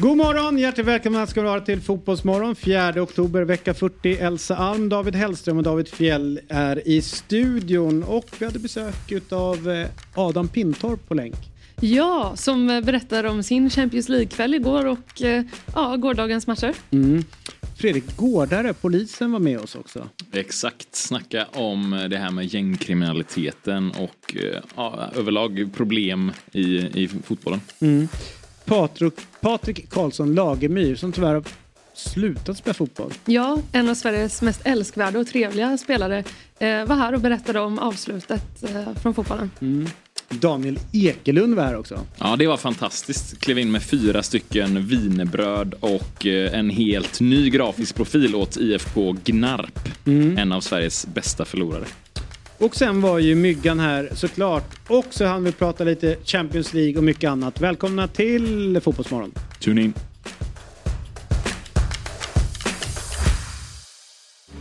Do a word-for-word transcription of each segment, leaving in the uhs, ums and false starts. God morgon, hjärtligt välkomna ska vara till Fotbollsmorgon fjärde oktober, vecka fyrtio. Elsa Alm, David Hellström och David Fjell är i studion. Och vi hade besök av Adam Pinthorp på länk. Ja, som berättar om sin Champions League-kväll igår och ja, gårdagens matcher. Mm. Fredrik Gårdare, polisen, var med oss också. Exakt, snacka om det här med gängkriminaliteten och ja, överlag problem i, i fotbollen. Mm. Patrik, Patrik Karlsson Lagemyr, som tyvärr har slutat spela fotboll. Ja, en av Sveriges mest älskvärda och trevliga spelare eh, var här och berättade om avslutet eh, från fotbollen. Mm. Daniel Ekelund var här också. Ja, det var fantastiskt. Klev in med fyra stycken vinerbröd och en helt ny grafisk profil åt I F K Gnarp. Mm. En av Sveriges bästa förlorare. Och sen var ju myggan här såklart. Och så hann vi prata lite Champions League och mycket annat. Välkomna till Fotbollsmorgon. Tune in.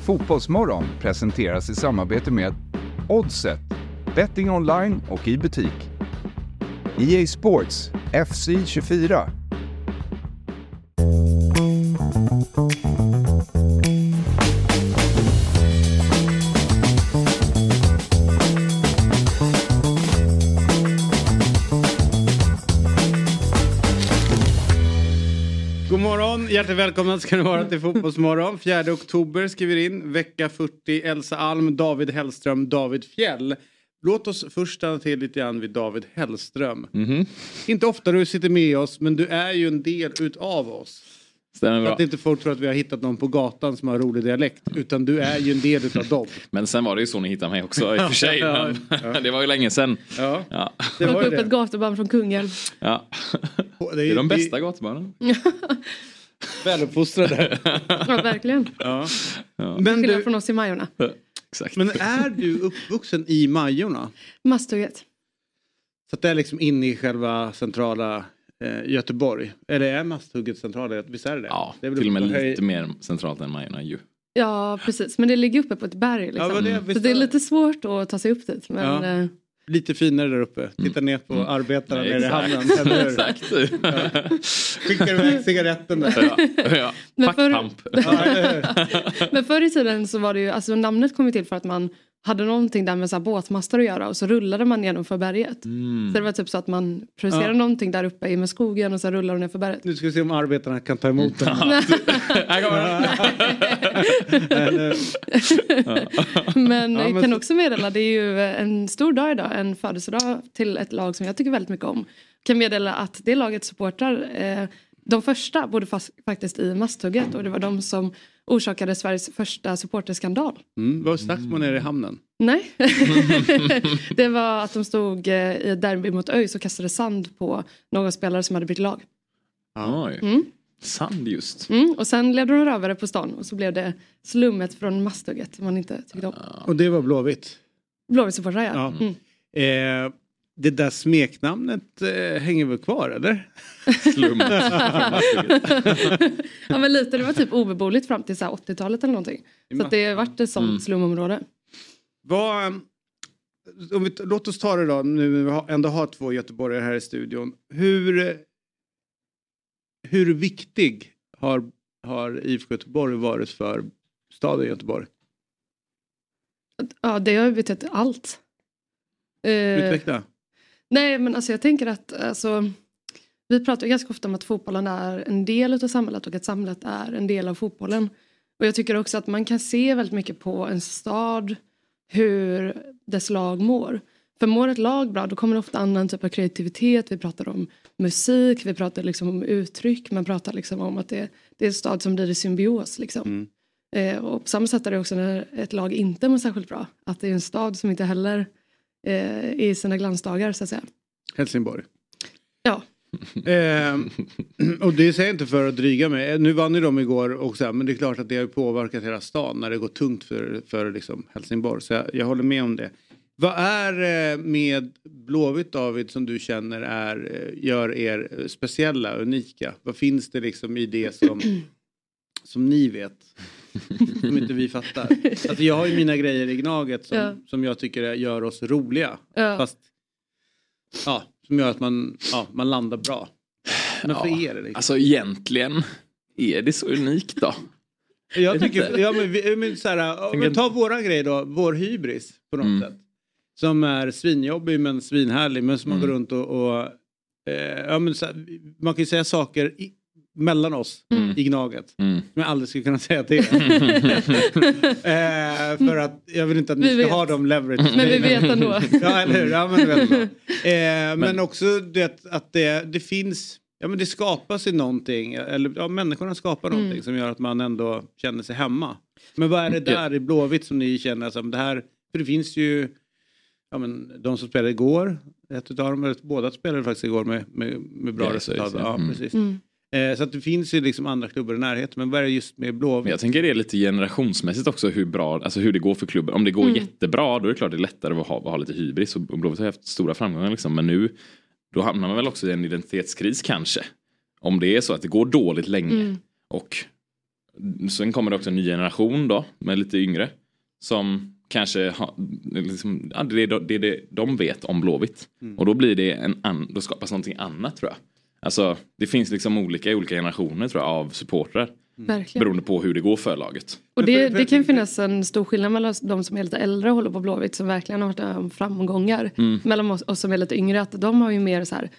Fotbollsmorgon presenteras i samarbete med Oddset. Betting online och i butik. E A Sports, F C tjugofyra. God morgon, hjärtligt välkomna ska ni vara till Fotbollsmorgon. fjärde oktober skriver in, vecka fyrtio, Elsa Alm, David Hellström, David Fjell. Låt oss först stanna till lite grann vid David Hellström. Mm-hmm. Inte ofta du sitter med oss, men du är ju en del utav oss. Stämmer bra. Att inte folk tror att vi har hittat någon på gatan som har rolig dialekt, utan du är ju en del utav dem. Men sen var det ju så ni hittade mig också i och för sig. Men ja. Det var ju länge sedan. Ja. Ja. Det var ju upp det. Ett gatubarn från Kungälv. Ja. Det är, det är de bästa gatubarnen. Väluppfostrade. Ja, verkligen. Ja. Ja. Men du... från oss i Majorna. Exakt. Men är du uppvuxen i Majorna? Masthugget. Så att det är liksom inne i själva centrala eh, Göteborg. Eller är Masthugget centrala? Visst är det det? Ja, det är till och med lite mer centralt än Majorna ju. Ja, precis. Men det ligger uppe på ett berg liksom. Ja, det, så det är lite svårt att ta sig upp dit. Men... Ja. Lite finare där uppe. Titta ner på mm. arbetarna mm. nere i hamnen. Exakt. Ja. Skickar iväg cigaretten där. Ja. Ja. Fuck pump. Men förr i tiden så var det ju... Alltså namnet kom ju till för att man hade någonting där med så här båtmastar att göra. Och så rullade man genom för berget. Mm. Så det var typ så att man producerade ja. någonting där uppe i med skogen. Och så rullade ner för berget. Nu ska vi se om arbetarna kan ta emot den. Men jag kan också meddela. Det är ju en stor dag idag. En födelsedag till ett lag som jag tycker väldigt mycket om. Jag kan meddela att det lagets supportrar... Eh, de första bodde fast, faktiskt i Masthugget. Och det var de som... orsakade Sveriges första supporterskandal. Mm, vad strax man är i hamnen? Nej. Det var att de stod i derby mot ÖIS och kastade sand på någon spelare som hade bytt lag. Oj. Mm. Sand just. Mm, och sen ledde de rövare på stan. Och så blev det slummet från Masthugget som man inte tyckte om. Och det var Blåvitt? Blåvitt supportrar, ja. ja. Mm. Eh... Det där smeknamnet eh, hänger väl kvar, eller? Slummet. Ja, men lite. Det var typ obeboeligt fram till så här åttiotalet eller någonting. Så att det har varit ett sånt mm. slumområde. Vad, om vi, låt oss ta det då, nu vi ändå har två göteborgare här i studion. Hur, hur viktig har, har I F K Göteborg varit för staden Göteborg? Ja, det har ju betytt allt. Utveckla. Nej, men alltså jag tänker att alltså, vi pratar ju ganska ofta om att fotbollen är en del av samhället och att samhället är en del av fotbollen. Och jag tycker också att man kan se väldigt mycket på en stad hur dess lag mår. För mår ett lag bra, då kommer det ofta annan typ av kreativitet. Vi pratar om musik, vi pratar liksom om uttryck. Man pratar liksom om att det, det är en stad som blir i symbios liksom. Mm. Eh, och på samma sätt är det också när ett lag inte mår särskilt bra. Att det är en stad som inte heller eh, i sina glansdagar så att säga. Helsingborg. Ja. Eh, och det säger jag inte för att dryga mig. Nu vann ju de igår också, men det är klart att det har påverkat hela stan när det går tungt för, för liksom Helsingborg. Så jag, jag håller med om det. Vad är med Blåvitt, David, som du känner är, gör er speciella, unika? Vad finns det liksom i det som, som ni vet? Som inte vi fattar. Alltså jag har ju mina grejer i Gnaget som, ja. som jag tycker gör oss roliga. Ja. Fast ja, som gör att man, ja, man landar bra. Men för ja, er det alltså egentligen är det så unikt då? Jag tycker, ja, men vi, men så här, men ta våran grej då, vår hybris på något mm. sätt. Som är svinjobbig men svinhärlig, men som man mm. går runt och, och eh, ja, men så här, man kan ju säga saker i, mellan oss mm. i gnaget mm. som jag aldrig skulle kunna säga till er. eh, för att jag vill inte att ni vi ska vet. ha dem leverage. Men vi vet ändå. Ja, eller hur? Ja, men, vet eh, men. men också det, att det, det finns... Ja, men det skapas ju någonting, eller ja, människorna skapar någonting mm. som gör att man ändå känner sig hemma. Men vad är det där i Blåvitt som ni känner som det här? För det finns ju, ja men de som spelade igår, ett utav dem, båda spelade faktiskt igår med, med, med bra ja, resultat. Ja, mm. precis. Mm. Eh, så att det finns ju liksom andra klubbar i närheten, men vad är det just med Blåvitt? Men jag tänker det är lite generationsmässigt också hur bra, alltså hur det går för klubben. Om det går mm. jättebra, då är det klart det är lättare att ha, att ha lite hybris, och Blåvitt har haft stora framgångar liksom, men nu då hamnar man väl också i en identitetskris kanske. Om det är så att det går dåligt länge. Mm. Och sen kommer det också en ny generation då. Med lite yngre. Som kanske har, liksom, ja, det är det, det de vet om Blåvitt. Mm. Och då blir det en an, då skapas någonting annat tror jag. Alltså det finns liksom olika olika generationer tror jag av supportrar. Mm. Beroende på hur det går för laget. Och det, det kan finnas en stor skillnad mellan de som är lite äldre och håller på Blåvitt som verkligen har varit framgångar mm. mellan oss och som är lite yngre, att de har ju mer så här.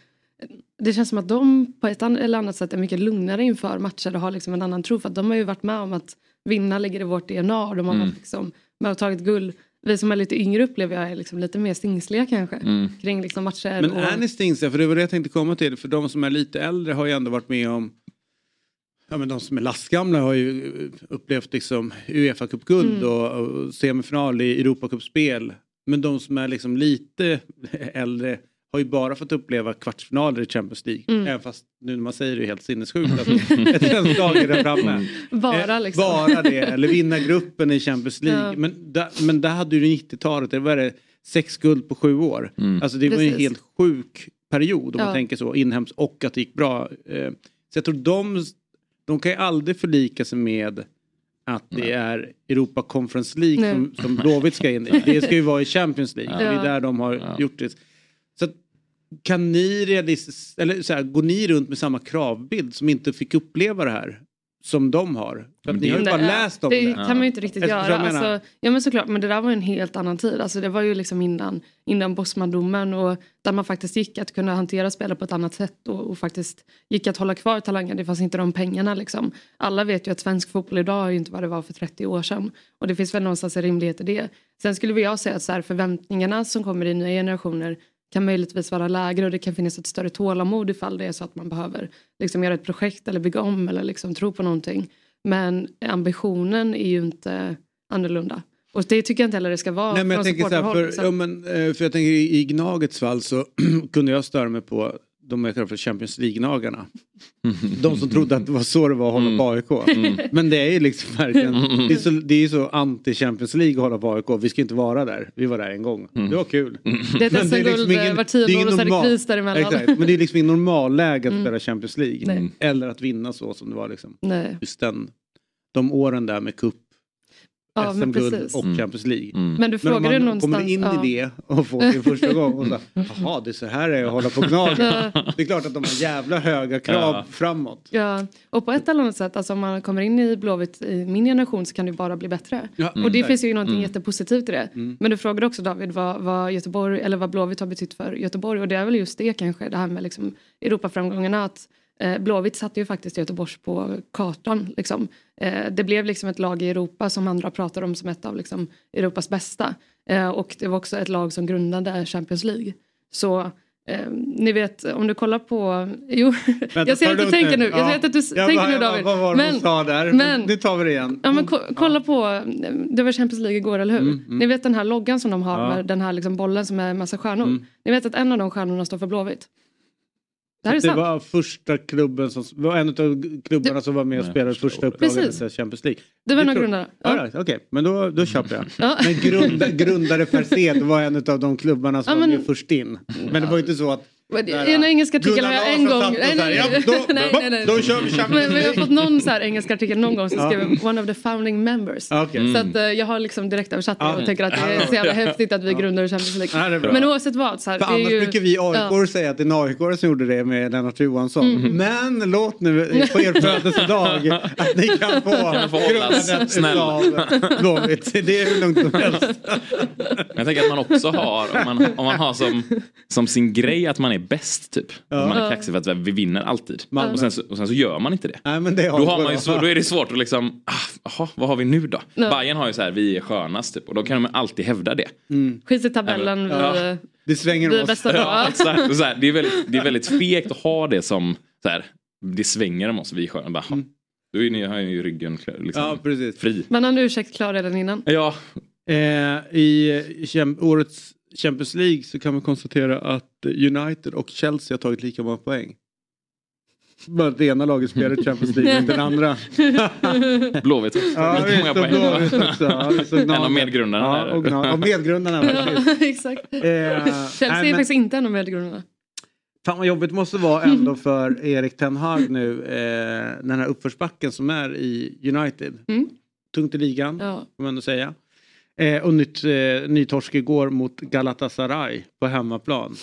Det känns som att de på ett eller annat sätt är mycket lugnare inför matcher och har liksom en annan tro, för att de har ju varit med om att vinna ligger i vårt D N A och de har mm. liksom med och tagit guld. Vi som är lite yngre upplever jag är liksom lite mer stingsliga kanske. Mm. Kring liksom matcher. Men och... är ni stingsliga? För det var det jag tänkte komma till. För de som är lite äldre har ju ändå varit med om, ja, men de som är lastgamla har ju upplevt liksom UEFA-cupguld mm. och, och semifinal i Europacup-spel. Men de som är liksom lite äldre har ju bara fått uppleva kvartsfinaler i Champions League. Mm. Även fast nu när man säger det är helt sinnessjukt. Ett svensk dag är där framme. Bara liksom. Bara det. Eller vinna gruppen i Champions League. Ja. Men, där, men där hade ju nittiotalet. Det var det sex guld på sju år. Mm. Alltså det var Precis. en helt sjuk period om ja. man tänker så. Inhems och att det gick bra. Så jag tror de... De kan ju aldrig förlika sig med att Nej. det är Europa Conference League som, som Blåvitt ska in i. Det ska ju vara i Champions League. Ja. Det är där de har ja. gjort det. Så att, kan ni realistiskt, eller så här, går ni runt med samma kravbild som inte fick uppleva det här som de har? För att ni har ju bara läst om det. Det kan man ju inte riktigt ja. göra. Alltså, ja men såklart, men det där var ju en helt annan tid. Alltså det var ju liksom innan, innan Bosman-domen och där man faktiskt gick att kunna hantera spelare på ett annat sätt och, och faktiskt gick att hålla kvar talanger. Det fanns inte de pengarna liksom. Alla vet ju att svensk fotboll idag är ju inte vad det var för trettio år sedan. Och det finns väl någonstans en rimlighet i det. Sen skulle jag säga att så här, förväntningarna som kommer i nya generationer kan möjligtvis vara lägre och det kan finnas ett större tålamod ifall det är så att man behöver liksom göra ett projekt eller bygga om eller liksom tro på någonting. Men ambitionen är ju inte annorlunda. Och det tycker jag inte heller det ska vara. Nej, men jag tänker så här, för, ja, men, för jag tänker i, i Gnagets fall så kunde jag störa mig på de jag kallar för Champions League-gnagarna. De som trodde att det var så det var att hålla på A I K. Mm. Men det är ju liksom verkligen... Det är så, det är så anti-Champions League att hålla på A I K. Vi ska inte vara där. Vi var där en gång. Mm. Det var kul. Mm. Det är ett S M-guld var tio år och så är det kris däremellan. Exakt. Men det är liksom ingen normal läge att spela mm. Champions League. Nej. Eller att vinna så som det var liksom. Nej. Just den, de åren där med cup, ja, S M-guld och mm. Champions League. Mm. Men du frågar men om man du någonstans... kommer in ja. i det och får det första gången och så, jaha, det är så här det är att hålla på gnaget. Det är klart att de har jävla höga krav ja. framåt. Ja, och på ett eller annat sätt, alltså om man kommer in i Blåvitt i min generation så kan det bara bli bättre. Ja, mm. Och det mm. finns ju någonting mm. jättepositivt i det. Mm. Men du frågar också David vad, vad Göteborg eller vad Blåvitt har betytt för Göteborg, och det är väl just det kanske, det här med liksom Europaframgångarna, att Blåvitt satte ju faktiskt Göteborgs på kartan liksom. Det blev liksom ett lag i Europa som andra pratar om som ett av liksom Europas bästa, och det var också ett lag som grundade Champions League. Så Eh, ni vet, om du kollar på jo, vänta, jag ser att du tänker nu, nu. Jag vet att du ja, tänker va, nu David va, va men, sa där? Men, men nu tar vi det igen ja, men, ko- ja. kolla på, det var Champions League igår eller hur, mm, mm. ni vet den här loggan som de har ja. med den här liksom bollen som är en massa stjärnor, mm. ni vet att en av de stjärnorna står för Blåvitt. Det, här är det var första klubben som var en av klubbarna som var med och spelade första upplaget i Champions League. Det var några grundare. Ja, ja okej, okay. Men då då köper jag. Ja. Men grund, grundare per se var en av de klubbarna som ja, men, var med först in. Men det var ju inte så att en engelsk artikel har jag en gång. Nej, nej, nej. Då kör vi Champions League. Jag har fått någon så här engelsk artikel någon gång som skriver one of the founding members. Så att jag har liksom direkt översatt det och tänker att det är så jävla häftigt att vi grundar Champions League. Men oavsett vad så här. För annars brukar vi A I K säga att det är A I K som gjorde det med Lennart Johansson. Men låt nu på er födelsedag att ni kan få grundandet av Blåvitt. Det är hur långt som helst. Jag tänker att man också har, om man, om man har som, som sin grej att man är bäst typ. Ja. Man är kaxig för att vi vinner alltid. Man, och, sen så, och sen så gör man inte det. Nej, men det har då, har man ju så, då är det svårt att liksom, ah, aha, vad har vi nu då? Ja. Bayern har ju så här, vi är skönast typ. Och då kan de alltid hävda det. Mm. Skit i tabellen. Ja. Ja. Det svänger vi oss. Ja, exakt. Så här, det är väldigt, det är väldigt fegt att ha det som, så här, det svänger om oss, vi är sköna. Bara, mm. Då är ni, har ju ryggen liksom, ja, precis. Fri. Man har en ursäkt klar redan innan. Ja. Eh, I käm- årets Champions League så kan man konstatera att United och Chelsea har tagit lika många poäng. Bara det ena laget spelar Champions League, inte den andra. Blåvitt också. Ja, lika många poäng. Blåvitt också. Ja, en av medgrundarna. Ja, och, och medgrundarna. Exakt. Eh, Chelsea nej, är men... faktiskt inte en av medgrundarna. Fan vad jobbigt måste vara ändå för Erik Ten Hag nu. Eh, den här uppförsbacken som är i United. Mm. Tungt i ligan, ja. Kan man ändå säga. Eh, och nytt, eh, nytorsk igår mot Galatasaray på hemmaplan.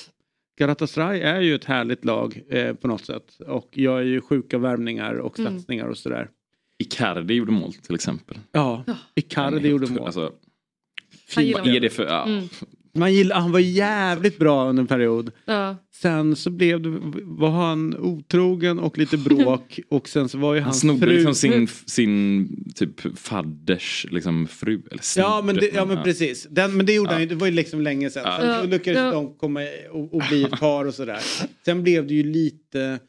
Galatasaray är ju ett härligt lag eh, på något sätt. Och jag är ju sjuka värvningar och satsningar mm. och sådär. Icardi gjorde mål till exempel. Ja, ja. Icardi gjorde mål. Alltså, fin, vad är det för... Ja. Mm. Man gillar, han var jävligt bra under en period. Ja. Sen så blev det, var han otrogen och lite bråk. Och sen så var ju han hans snodde fru. Liksom sin, sin typ fadders liksom fru. Eller snodde, ja, men det, ja men precis. Den, men det gjorde ja. han ju, det var ju liksom länge sedan. Ja. Sen så lyckades ja. de komma och, och bli ett par och sådär. Sen blev det ju lite...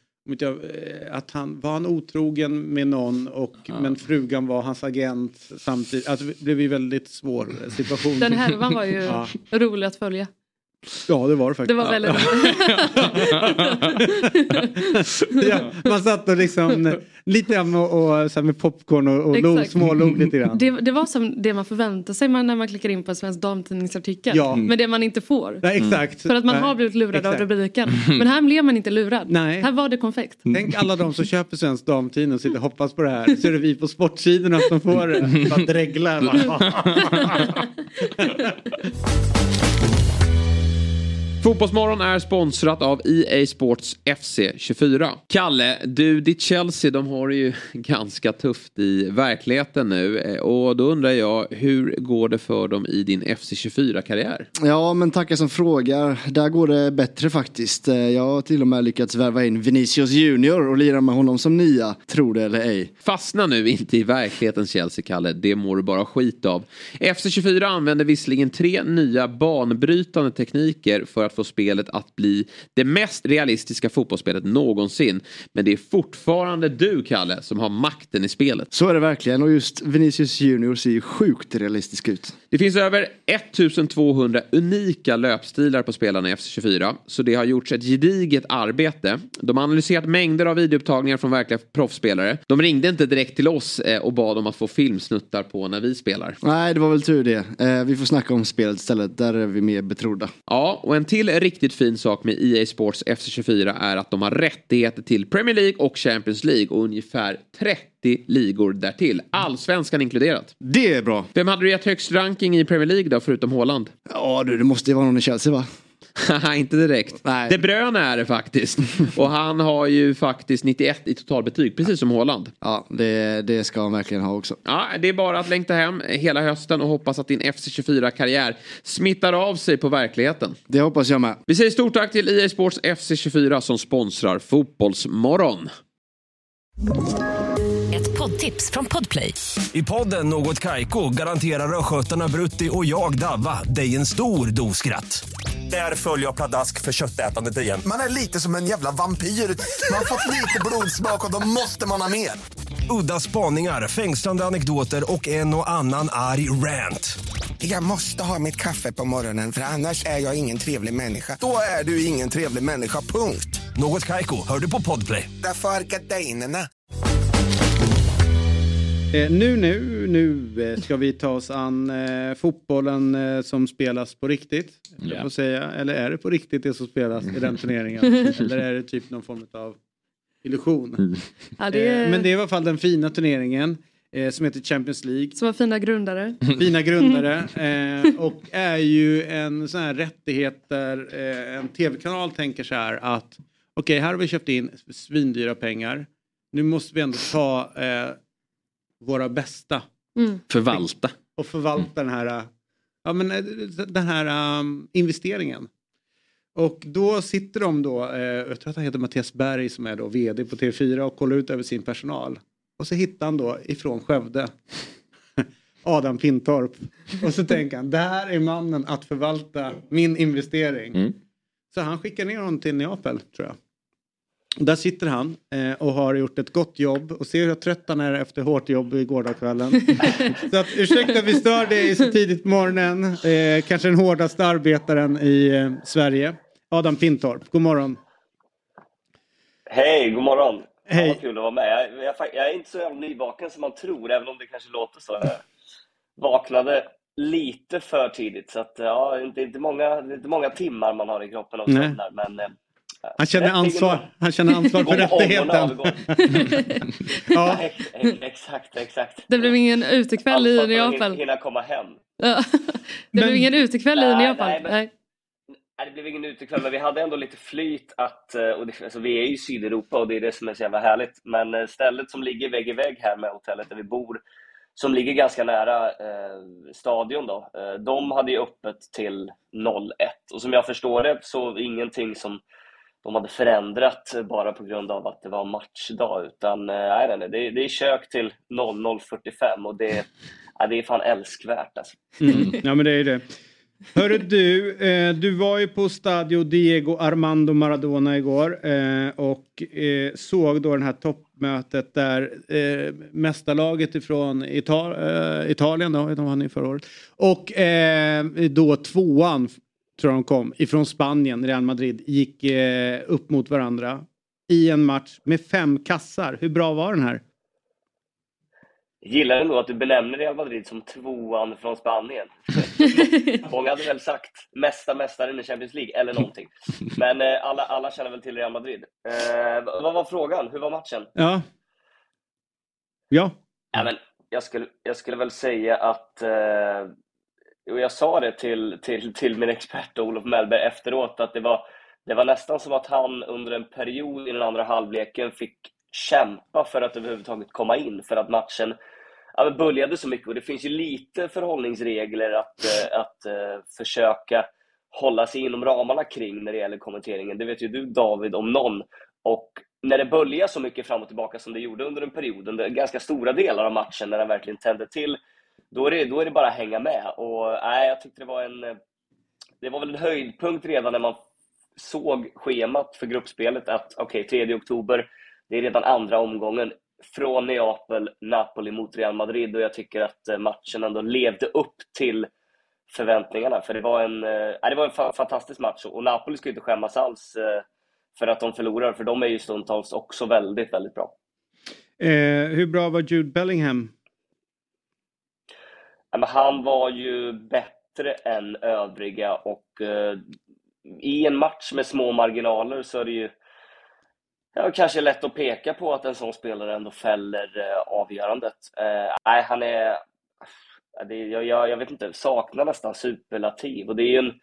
att han var han otrogen med någon och ja. men frugan var hans agent samtidigt, alltså det blev ju väldigt svår situation. Den härvan var ju ja. rolig att följa. Ja, det var det faktiskt. Det var väldigt roligt. Ja. Ja, man satt och liksom lite och, och så här med popcorn och, och lo, smålog lite grann. Det, det var som det man förväntar sig när man klickar in på en svensk damtidningsartikel. Ja. Men det man inte får. Nej, exakt. För att man Nej. har blivit lurad exakt. av rubriken. Men här blev man inte lurad. Nej. Här var det konfekt. Tänk alla de som köper svensk damtidning och sitter och hoppas på det här. Så är det vi på sportsidorna som får det. Bara dreglar. Fotbollsmorgon är sponsrat av E A Sports F C tjugofyra. Kalle, du, ditt Chelsea, de har det ju ganska tufft i verkligheten nu. Och då undrar jag, hur går det för dem i din F C tjugofyra-karriär? Ja, men tackar som frågar. Där går det bättre faktiskt. Jag har till och med lyckats värva in Vinicius Junior och lira med honom som nia. Tror det eller ej. Fastna nu inte i verklighetens Chelsea, Kalle. Det mår du bara skit av. F C tjugofyra använder visserligen tre nya banbrytande tekniker för att få spelet att bli det mest realistiska fotbollsspelet någonsin. Men det är fortfarande du, Kalle, som har makten i spelet. Så är det verkligen, och just Vinicius Junior ser ju sjukt realistisk ut. Det finns över ettusentvåhundra unika löpstilar på spelarna i F C tjugofyra, så det har gjorts ett gediget arbete. De har analyserat mängder av videoupptagningar från verkliga proffsspelare. De ringde inte direkt till oss och bad om att få filmsnuttar på när vi spelar. Nej, det var väl tur det. Vi får snacka om spelet istället, där är vi mer betrodda. Ja, och en till En riktigt fin sak med E A Sports F C tjugofyra är att de har rättigheter till Premier League och Champions League och ungefär trettio ligor därtill. Allsvenskan inkluderat. Det är bra. Vem hade du gett högst ranking i Premier League då, förutom Haaland? Ja du, det måste ju vara någon i Chelsea va? Inte direkt. Nej. Det bröna är det faktiskt. Och han har ju faktiskt nittioett i totalbetyg, precis som Haaland. Ja, det, det ska han verkligen ha också. Ja, det är bara att längta hem hela hösten och hoppas att din F C tjugofyra-karriär smittar av sig på verkligheten. Det hoppas jag med. Vi säger stort tack till E A Sports F C tjugofyra som sponsrar Fotbollsmorgon. Tips från Podplay. I podden Något Kaiko garanterar röskötarna Brutti och jag Davva dig en stor doskratt. Där följer jag pladask för köttätandet igen. Man är lite som en jävla vampyr. Man har fått lite blodsmak och då måste man ha mer. Udda spaningar, fängslande anekdoter och en och annan arg rant. Jag måste ha mitt kaffe på morgonen för annars är jag ingen trevlig människa. Då är du ingen trevlig människa, punkt. Något Kaiko, hör du på Podplay. Därför är gardinerna. Eh, nu, nu, nu ska vi ta oss an eh, fotbollen eh, som spelas på riktigt. Yeah. Säga. Eller är det på riktigt det som spelas i den turneringen? Eller är det typ någon form av illusion? Ja, det är... eh, men det är i alla fall den fina turneringen eh, som heter Champions League. Som har fina grundare. Fina grundare. Eh, och är ju en sån här rättighet där eh, en tv-kanal tänker så här att okej, okay, här har vi köpt in svindyra pengar. Nu måste vi ändå ta... Eh, våra bästa. Mm. Förvalta. Och förvalta mm. den här, ja, men, den här um, investeringen. Och då sitter de då, eh, jag tror att han heter Mattias Berg som är då vd på T V fyra och kollar ut över sin personal. Och så hittar han då ifrån Skövde Adam Pinthorp. Och så tänker han, det här är mannen att förvalta min investering. Mm. Så han skickar ner honom till Neapel, tror jag. Där sitter han eh, och har gjort ett gott jobb. Och ser hur trött han är efter hårt jobb i gårdagskvällen. Så att, ursäkta vi stör dig så tidigt på morgonen. Eh, kanske den hårdaste arbetaren i eh, Sverige. Adam Pinthorp, god morgon. Hej, god morgon. Hej. Ja, vad kul att vara med. Jag, jag, jag är inte så jävla nyvaken som man tror. Även om det kanske låter så. Jag vaknade lite för tidigt. Så att, ja, det är inte många, det är inte många timmar man har i kroppen. Och sådär, men... Eh, Han känner ansvar, han känner ansvar för rättigheten. Ja. Exakt, exakt. Det blev ingen utekväll i Neapel. Hinna komma hem. Ja. Det men, blev ingen utekväll i Neapel. Nej, nej. nej, det blev ingen utekväll. Men vi hade ändå lite flyt att, och det, alltså, vi är ju i Sydeuropa och det är det som är så jävla härligt. Men stället som ligger vägg i vägg här med hotellet där vi bor, som ligger ganska nära eh, stadion då, eh, de hade ju öppet till noll ett. Och som jag förstår det så ingenting som de hade förändrat bara på grund av att det var matchdag, utan nej, nej, det, är, det är kök till noll noll fyrtiofem och det, ja, det är fan älskvärt. Alltså. Mm. Ja, men det är det. Hörru du, eh, du var ju på Stadio Diego Armando Maradona igår eh, och eh, såg då den här toppmötet där eh, mästarlaget ifrån Ital- eh, Italien, då, de vann ju förra året, och eh, då tvåan tror de kom, ifrån Spanien, Real Madrid, gick eh, upp mot varandra i en match med fem kassar. Hur bra var den här? Gillar ändå att du benämner Real Madrid som tvåan från Spanien. Många hade väl sagt mesta mästaren i Champions League eller någonting. Men eh, alla, alla känner väl till Real Madrid. Eh, vad var frågan? Hur var matchen? Ja. Ja. Ja, men jag skulle, jag skulle väl säga att... Eh, Och jag sa det till, till, till min expert Olof Mellberg efteråt, att det var, det var nästan som att han under en period i den andra halvleken fick kämpa för att överhuvudtaget komma in. För att matchen, ja, böljade så mycket, och det finns ju lite förhållningsregler att, att försöka hålla sig inom ramarna kring när det gäller kommenteringen. Det vet ju du, David, om någon. Och när det böljar så mycket fram och tillbaka som det gjorde under en period, under ganska stora delar av matchen när den verkligen tände till, Då är, det, då är det bara att hänga med. Och nej, jag tyckte det var en... Det var väl en höjdpunkt redan när man såg schemat för gruppspelet. Att okej, okay, tredje oktober, det är redan andra omgången. Från Neapel, Napoli mot Real Madrid. Och jag tycker att matchen ändå levde upp till förväntningarna. För det var en, nej, det var en fantastisk match. Och Napoli ska inte skämmas alls för att de förlorar. För de är ju stundtals också väldigt, väldigt bra. Eh, hur bra var Jude Bellingham? Han var ju bättre än övriga, och eh, i en match med små marginaler så är det ju ja, kanske lätt att peka på att en sån spelare ändå fäller eh, avgörandet. Eh, nej, han är, det, jag, jag vet inte, saknar nästan superlativ, och det är ju en,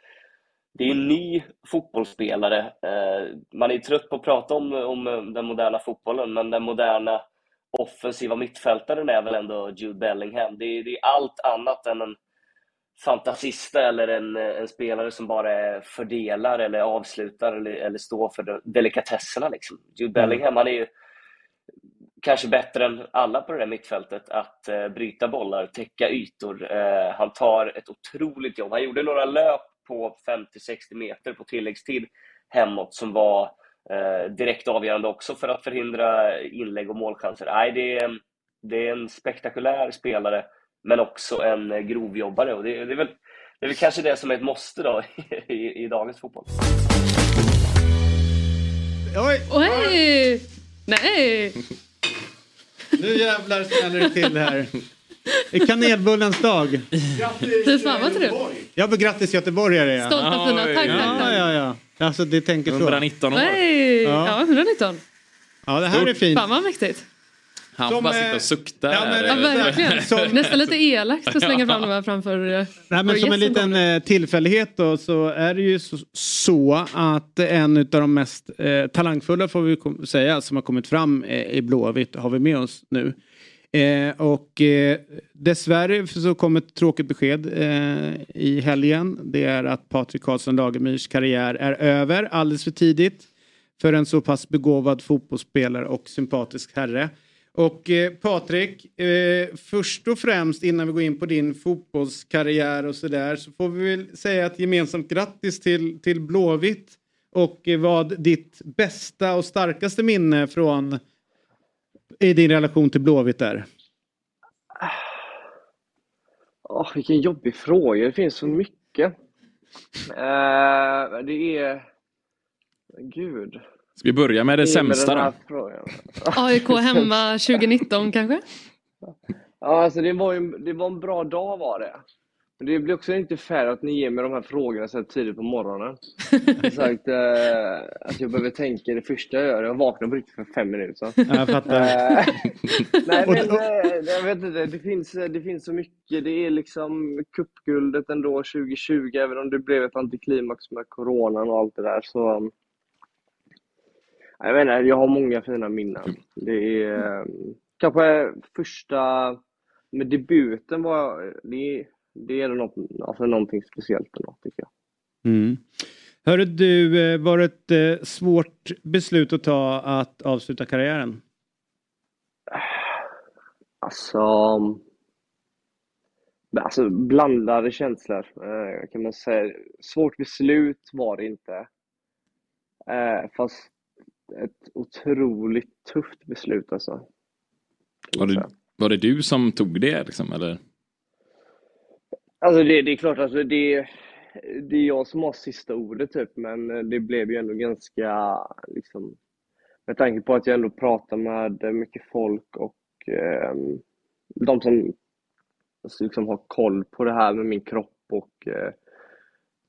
det är en ny fotbollsspelare. Eh, man är trött på att prata om, om den moderna fotbollen, men den moderna offensiva mittfältaren är väl ändå Jude Bellingham. Det är, det är allt annat än en fantasista eller en, en spelare som bara fördelar eller avslutar eller, eller står för delikatesserna. Liksom. Jude Bellingham, han är ju kanske bättre än alla på det där mittfältet att eh, bryta bollar, täcka ytor. Eh, han tar ett otroligt jobb. Han gjorde några löp på femtio till sextio meter på tilläggstid hemåt som var Eh, direkt avgörande också för att förhindra inlägg och målchanser. Nej, det är, det är en spektakulär spelare, men också en grovjobbare. Och det, det, är väl, det är väl kanske det som är ett måste då i, i dagens fotboll. Oj! Oj! Nej! Nu jävlar smäller det till här. I kanelbullens dag. Grattis du, fan, vad Göteborg. Tror du? Ja, men grattis Göteborgare. Ja. Stolta fina, tack, ja, tack, tack. Ja, ja, ja. Alltså, det tänker så. hundranitton år. Nej, ja. Ja, hundranitton. Ja, det här är fint. Fan, vad mäktigt. Han som bara sitter och suktar. Ja, men, ja, verkligen. Som, nästan lite elakt att slänga fram dem här framför. Nej, men som en liten eh, tillfällighet då, så är det ju så, så att en av de mest eh, talangfulla, får vi kom, säga, som har kommit fram eh, i Blåvitt har vi med oss nu. Eh, och eh, dessvärre så kom ett tråkigt besked eh, i helgen. Det är att Patrik Karlsson Lagemyrs karriär är över alldeles för tidigt för en så pass begåvad fotbollsspelare och sympatisk herre. Och eh, Patrik, eh, först och främst innan vi går in på din fotbollskarriär och sådär, så får vi väl säga ett gemensamt grattis till, till Blåvitt. Och eh, vad ditt bästa och starkaste minne från i din relation till Blåvitt är? Oh, vilken jobbig fråga, det finns så mycket. Uh, det är... Gud... Ska vi börja med det sämsta då? A I K hemma tjugonitton kanske? Ja, alltså det var, ju, det var en bra dag var det. Men det blir också inte fair att ni ger mig de här frågorna så här tidigt på morgonen. Jag sagt eh, att jag behöver tänka det första jag gör. Jag vaknade på riktigt för fem minuter. Så. Jag fattar. Eh, nej, men, jag vet inte. Det finns, det finns så mycket. Det är liksom cupguldet ändå tjugo tjugo. Även om det blev ett antiklimax med coronan och allt det där så... Jag vet inte, jag har många fina minnen. Det är kanske första med debuten var det, det är något, alltså någonting speciellt ändå, tycker jag. Mm. Hörru du, var det ett svårt beslut att ta att avsluta karriären? Alltså, alltså blandade känslor kan man säga. Svårt beslut var det inte. Fast ett otroligt tufft beslut alltså. Var det, var det du som tog det liksom, eller? Alltså det, det är klart alltså det, det är jag som har sista ordet typ, men det blev ju ändå ganska liksom, med tanke på att jag ändå pratar med mycket folk och eh, de som liksom har koll på det här med min kropp och eh,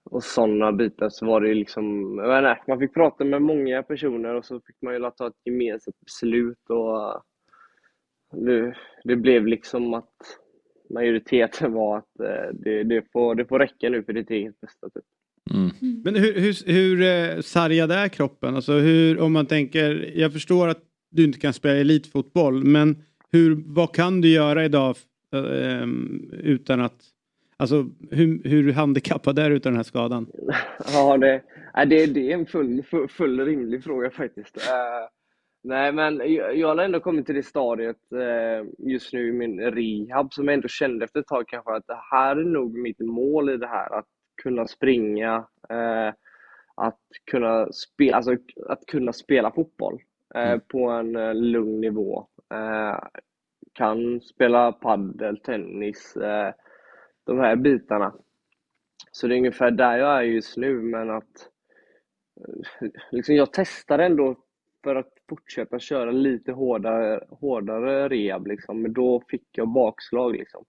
och sådana bitar, så var det liksom, jag vet inte, man fick prata med många personer och så fick man ju ta ett gemensamt beslut och det, det blev liksom att majoriteten var att det, det, får, det får räcka nu för ditt eget bästa typ. Mm. Mm. Men hur, hur, hur sargad är kroppen? Alltså hur, om man tänker, jag förstår att du inte kan spela elitfotboll, men hur, vad kan du göra idag utan att... Alltså, hur, hur handikappad är du utan den här skadan? Ja, det, det, det är en full, full, full rimlig fråga faktiskt. Uh, nej, men jag, jag har ändå kommit till det stadiet uh, just nu i min rehab som jag ändå kände efter ett tag kanske att det här är nog mitt mål i det här. Att kunna springa, uh, att, kunna spe, alltså, att kunna spela fotboll uh, mm. på en uh, lugn nivå. Uh, kan spela paddel, tennis... Uh, de här bitarna. Så det är ungefär där jag är just nu, men att liksom jag testar ändå för att fortsätta köra lite hårdare, hårdare rehab liksom, men då fick jag bakslag liksom.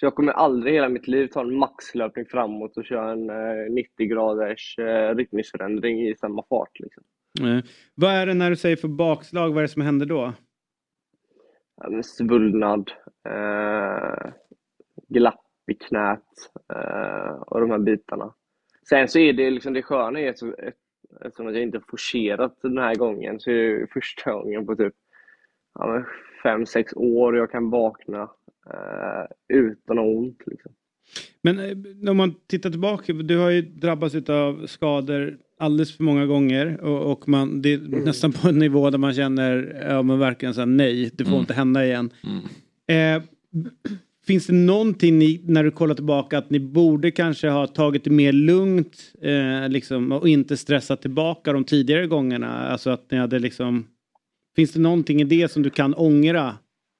Så jag kommer aldrig hela mitt liv ta en maxlöpning framåt och köra en eh, nittio graders eh, rytmisförändring i samma fart liksom. Mm. Vad är det när du säger för bakslag, vad är det som händer då? Ja, svullnad, eh, glapp i knät eh, och de här bitarna. Sen så är det liksom det sköna är så, eftersom att jag inte forcerat den här gången, så är det första gången på typ ja, fem, sex år jag kan vakna eh, utan ont liksom. Men eh, om man tittar tillbaka, du har ju drabbats av skador alldeles för många gånger och, och man, det är mm. nästan på en nivå där man känner ja, men verkligen så här, nej, det får mm. inte hända igen. Mm. Eh, Finns det någonting ni, när du kollar tillbaka, att ni borde kanske ha tagit det mer lugnt eh, liksom, och inte stressat tillbaka de tidigare gångerna? Alltså att ni hade liksom... Finns det någonting i det som du kan ångra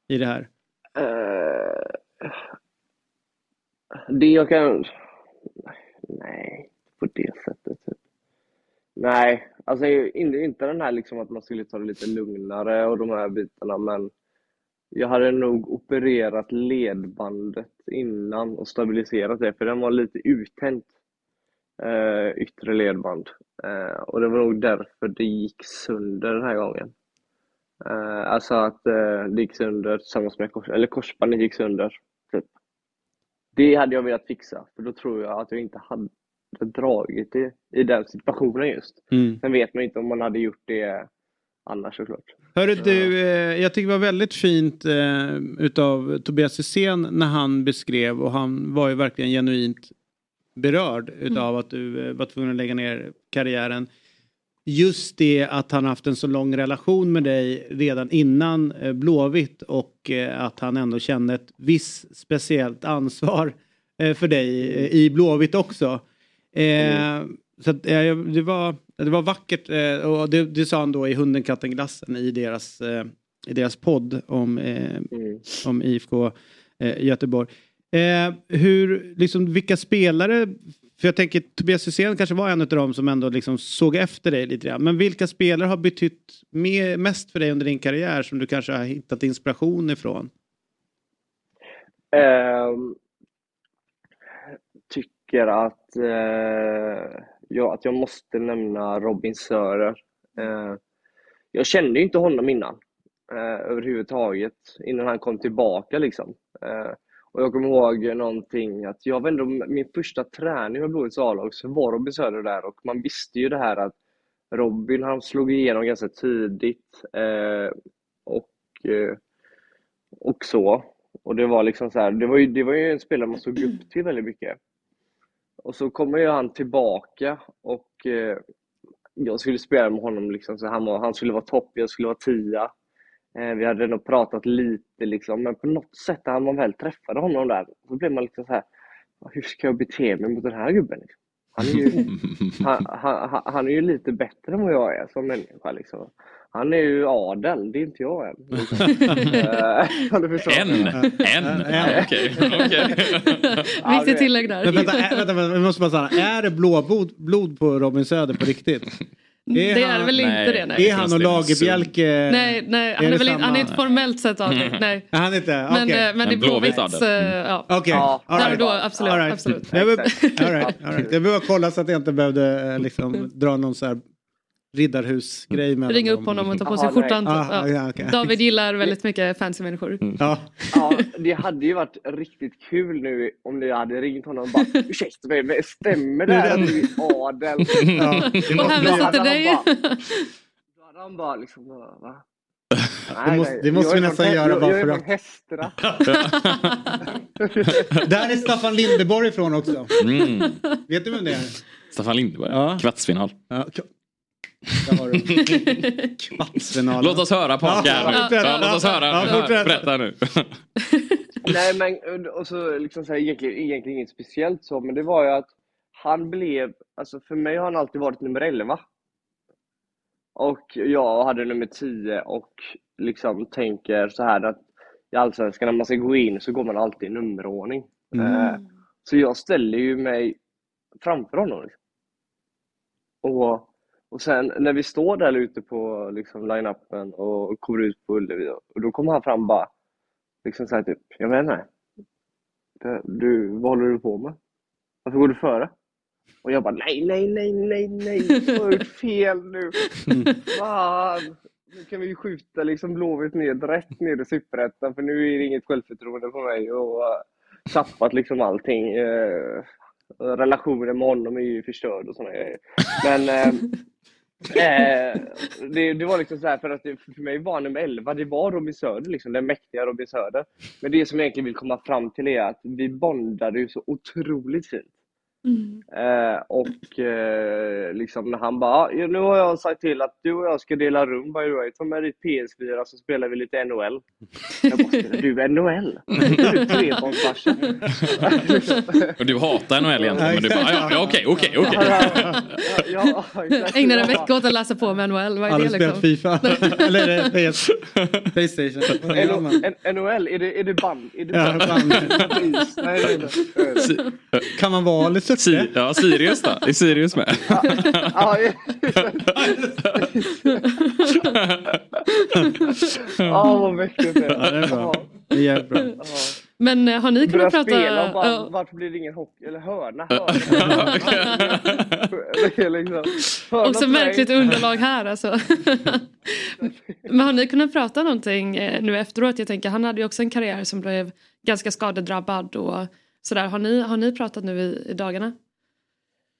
i det här? Uh, det jag kan... Nej, på det sättet. Nej, alltså inte den här liksom att man skulle ta det lite lugnare och de här bitarna, men Jag hade nog opererat ledbandet innan och stabiliserat det, för den var lite uttänt, eh, yttre ledband. Eh, och det var nog därför det gick sönder den här gången. Eh, alltså att eh, det gick sönder tillsammans med kors, eller korsbandet gick sönder. Typ. Det hade jag velat fixa, för då tror jag att jag inte hade dragit det i den situationen just. Mm. Sen vet man inte om man hade gjort det annars såklart. Hörru du, jag tycker det var väldigt fint eh, utav Tobias Hysén när han beskrev, och han var ju verkligen genuint berörd utav mm. att du eh, var tvungen att lägga ner karriären. Just det att han haft en så lång relation med dig redan innan eh, Blåvitt, och eh, att han ändå kände ett visst speciellt ansvar eh, för dig eh, i Blåvitt också. Eh, mm. Så att, eh, det var... Det var vackert, och det, det sa han då i Hunden, katten, glassen i deras, i deras podd om, mm. om I F K Göteborg. Hur, liksom, vilka spelare, för jag tänker Tobias Hysén kanske var en av dem som ändå liksom såg efter dig lite grann. Men vilka spelare har betytt mer, mest för dig under din karriär som du kanske har hittat inspiration ifrån? Um, tycker att... Uh... Ja, att jag måste nämna Robin Söder. Eh, jag kände ju inte honom innan. Eh, överhuvudtaget. Innan han kom tillbaka liksom. Eh, och jag kommer ihåg någonting. Att jag vände min första träning med Blåvitts A-lag, så var Robin Söder där. Och man visste ju det här att Robin, han slog igenom ganska tidigt. Eh, och, eh, och så. Och det var liksom så här. Det var ju, det var ju en spelare man såg upp till väldigt mycket. Och så kommer ju han tillbaka, och eh, jag skulle spela med honom liksom, så han, var, han skulle vara topp, jag skulle vara tia. Eh, vi hade nog pratat lite liksom, men på något sätt när man väl träffade honom där, så blev man liksom så här: hur ska jag bete mig mot den här gubben? Han är ju, han, han, han är ju lite bättre än vad jag är som människa liksom. Han är ju adel, det är inte jag än. en, en, en, okej. Viktigt tillägg där. Men vänta, vänta, vänta, vi måste bara säga, är det blåblod blod på Robin Söder på riktigt? Är det han, är väl nej, inte det? Nej. Är han och Lagerbjälke? Nej, nej, han är, är väl inte, han är inte formellt sett adel. Mm. Nej. Han är inte, okej. Okay. Men det är Blåvitts adel. Mm. Ja. Okej, okay. Ja. Right. Då, absolut. All right. Absolut. All right. All right. All right. Jag behöver kolla så att jag inte behövde liksom, dra någon så här... Riddarhus-grej med ringa upp dem. Honom och ta på sig skjortan. Ah, ja. Okay. David gillar väldigt mycket fancy människor. Mm. Ja. Ja, det hade ju varit riktigt kul nu om du hade ringt honom och bara, ursäkta mig, men stämmer det här? Adel. Ja, det och hänvisar till dig. Då hade han bara liksom, va? Nej, måste, det måste vi nästan göra jag, bara jag för att... Hästra. Där är Staffan Lindeborg ifrån också. Mm. Vet du vem det är? Staffan Lindeborg, ja. Kvartsfinal. Ja, k- låt oss höra på här nu. Ja, låt oss höra. Ja, berätta nu. Nej, men och så liksom så här, egentligen, egentligen inget speciellt så, men det var ju att han blev, alltså för mig har han alltid varit nummer elva. Och jag hade nummer tio, och liksom tänker så här att i Allsvenskan när man ska gå in så går man alltid i nummerordning. Mm. Eh, så jag ställer ju mig framför honom. Liksom. Och Och sen när vi står där ute på liksom, line-upen och kommer ut på Ullevi, och då kommer han fram bara liksom såhär typ, jag menar det, du, vad håller du på med? Varför går du före? Och jag bara, nej, nej, nej, nej, nej, jag har gjort fel nu. Fan, nu kan vi ju skjuta liksom Blåvitt ned, rätt ner i Superettan, för nu är det inget självförtroende på mig, och uh, tappat liksom allting. Uh, relationen med honom är ju förstörd och sådana grejer. Men... Uh, Eh, det, det var liksom så här, för att det, för mig var nummer elva, det var Robin Söder liksom, den mäktiga Robin Söder. Men det som jag egentligen vill komma fram till är att vi bondade ju så otroligt fint. Mm. eh, och eh, liksom när han bara, ja, nu har jag sagt till att du och jag ska dela rum, by the way, ta med ditt P S fyra så spelar vi lite N H L. Jag bara, du N H L? Du trebarnsfarsan. Och du hatar N H L egentligen, men du bara, okej, okej, okej. Ägnar en vecka åt att läsa på med N H L, vad är det liksom? FIFA, eller P S, Playstation. N H L, är det band? Är det band? Kan man vara lite Si- ja, Sirius då. Är Sirius med? Ja, ja, ja, vad mycket det är. Ja, det är bra. Det är bra. Ja. Men har ni kunnat prata... Spela bara, ja. Varför blir det ingen hockey? Eller hörna? hörna. hörna Också märkligt underlag här alltså. Men har ni kunnat prata någonting nu efteråt? Jag tänker, han hade ju också en karriär som blev ganska skadedrabbad och sådär. Har ni, har ni pratat nu i, i dagarna?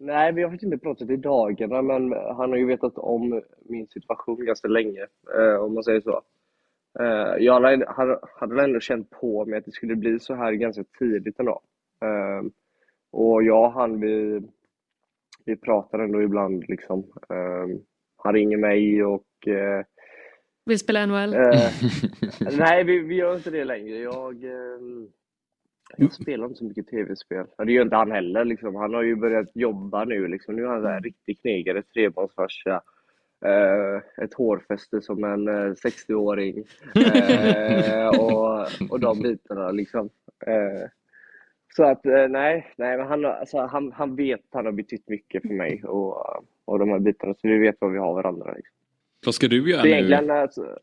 Nej, vi har faktiskt inte pratat i dagarna, men han har ju vetat om min situation ganska länge, om man säger så. Uh, jag hade, hade, hade ändå känt på mig att det skulle bli så här ganska tidigt ändå. Uh, och jag och han, vi, vi pratade ändå ibland liksom. Uh, han ringer mig och... Uh, vill spela N H L? Uh, nej, vi, vi gör inte det längre. Jag, uh, jag spelar inte så mycket tv-spel. Det gör inte han heller liksom. Han har ju börjat jobba nu liksom. Nu är han så här riktigt knegare, trebarnsfarsa. Uh, ett hårfäste som en uh, sextio-åring uh, och, och de bitarna liksom. Uh, så att uh, nej, nej men han, alltså, han, han vet att han har betytt mycket för mig och, och de här bitarna, så vi vet vad vi har varandra liksom. Vad ska du göra nu? Alltså,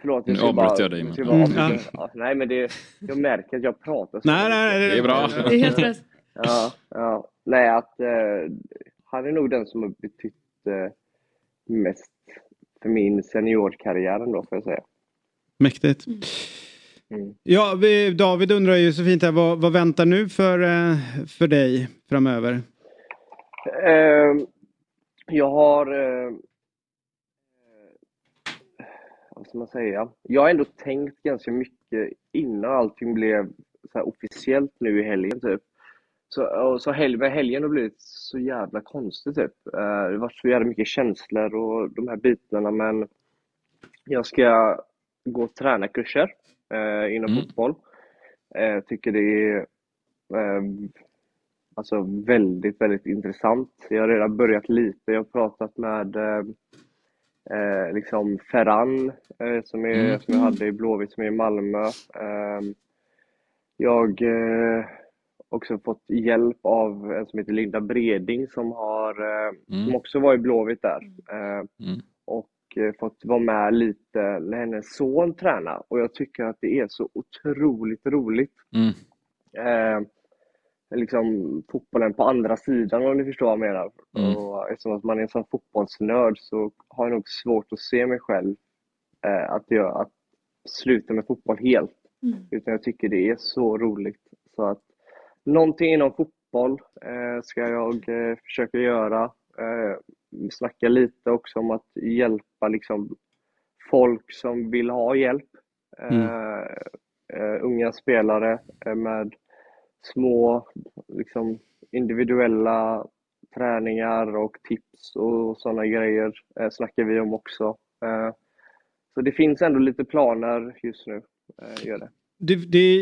förlåt, jag ska nu bara, jag dig, men. Ska bara mm. ja, nej men det, jag märker att jag pratar så. Nej, nej, nej, det är bra. Det är helt rätt. Ja, ja. Nej, att uh, han är nog den som har betytt mest för min seniorkarriären då, får jag säga. Mäktigt. Mm. Ja, vi, David undrar ju så fint här, vad, vad väntar nu för, för dig framöver? Eh, jag har eh, vad ska man säga? Jag har ändå tänkt ganska mycket innan allting blev så här officiellt nu i helgen typ. Så, och så hel- helgen har blivit så jävla konstigt typ. Uh, det har varit så jävla mycket känslor och de här bitarna, men jag ska gå och träna kurser uh, inom mm. fotboll. Jag uh, tycker det är uh, alltså väldigt, väldigt intressant. Jag har redan börjat lite. Jag har pratat med uh, uh, liksom Ferran uh, som, är, mm. som jag hade i Blåvitt, som är i Malmö. Uh, jag... Uh, också fått hjälp av en som heter Linda Breding som har mm. som också var i Blåvitt där mm. och fått vara med lite när hennes son tränar, och jag tycker att det är så otroligt roligt mm. eh, liksom fotbollen på andra sidan, om ni förstår vad jag menar mm. och eftersom att man är en sån fotbollsnörd så har jag nog svårt att se mig själv eh, att, jag, att sluta med fotboll helt mm. utan jag tycker det är så roligt, så att någonting inom fotboll eh, ska jag eh, försöka göra. Eh, snacka lite också om att hjälpa liksom, folk som vill ha hjälp. Eh, mm. eh, unga spelare eh, med små liksom, individuella träningar och tips och sådana grejer eh, snackar vi om också. Eh, så det finns ändå lite planer just nu. Eh, gör det. Det, det,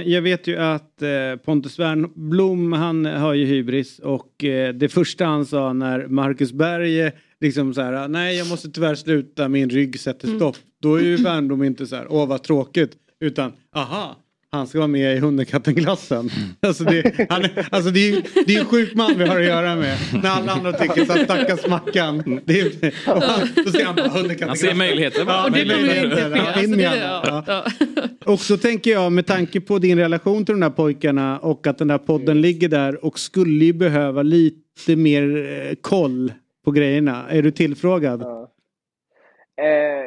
jag vet ju att Pontus Wernblom, han har ju hybris, och det första han sa när Marcus Berg liksom så här, nej jag måste tyvärr sluta, min rygg sätter stopp. Mm. Då är ju Wernblom inte så här, åh vad tråkigt, utan aha, han ska vara med i hundekattenglassen. Mm. Alltså, det, han, alltså det är det är en sjuk man vi har att göra med. När alla andra tycker så att stackars Mackan. Det är, han, då ser han bara hundekattenglassen. Han ser möjligheter. Ja, och det kommer inte fel. Ja, alltså, ja. Ja. Och så tänker jag, med tanke på din relation till de där pojkarna och att den där podden mm. ligger där och skulle ju behöva lite mer eh, koll på grejerna. Är du tillfrågad? Ja. Eh,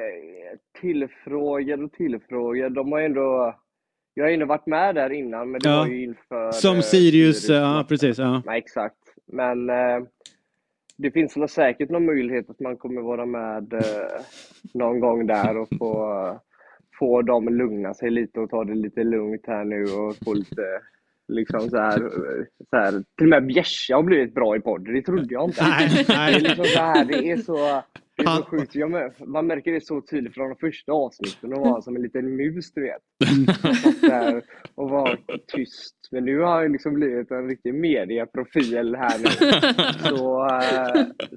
tillfrågad och tillfrågad. De har ju ändå... Jag har ju varit med där innan, men det ja. var ju inför... Som eh, Sirius, ja precis. Ja. Nej, exakt. Men eh, det finns nog säkert någon möjlighet att man kommer vara med eh, någon gång där och få, få dem lugna sig lite och ta det lite lugnt här nu och få lite... Liksom så här, så här, till och med Bjärsa har blivit bra i podd. Det trodde jag inte. Nej, nej. Det är liksom så här, det är så... Det är så sjukt. Jag, man märker det så tydligt från de första avsnitten, och var som en liten mus, du vet. Och, där, och var tyst. Men nu har jag liksom blivit en riktig medieprofil här nu. Så,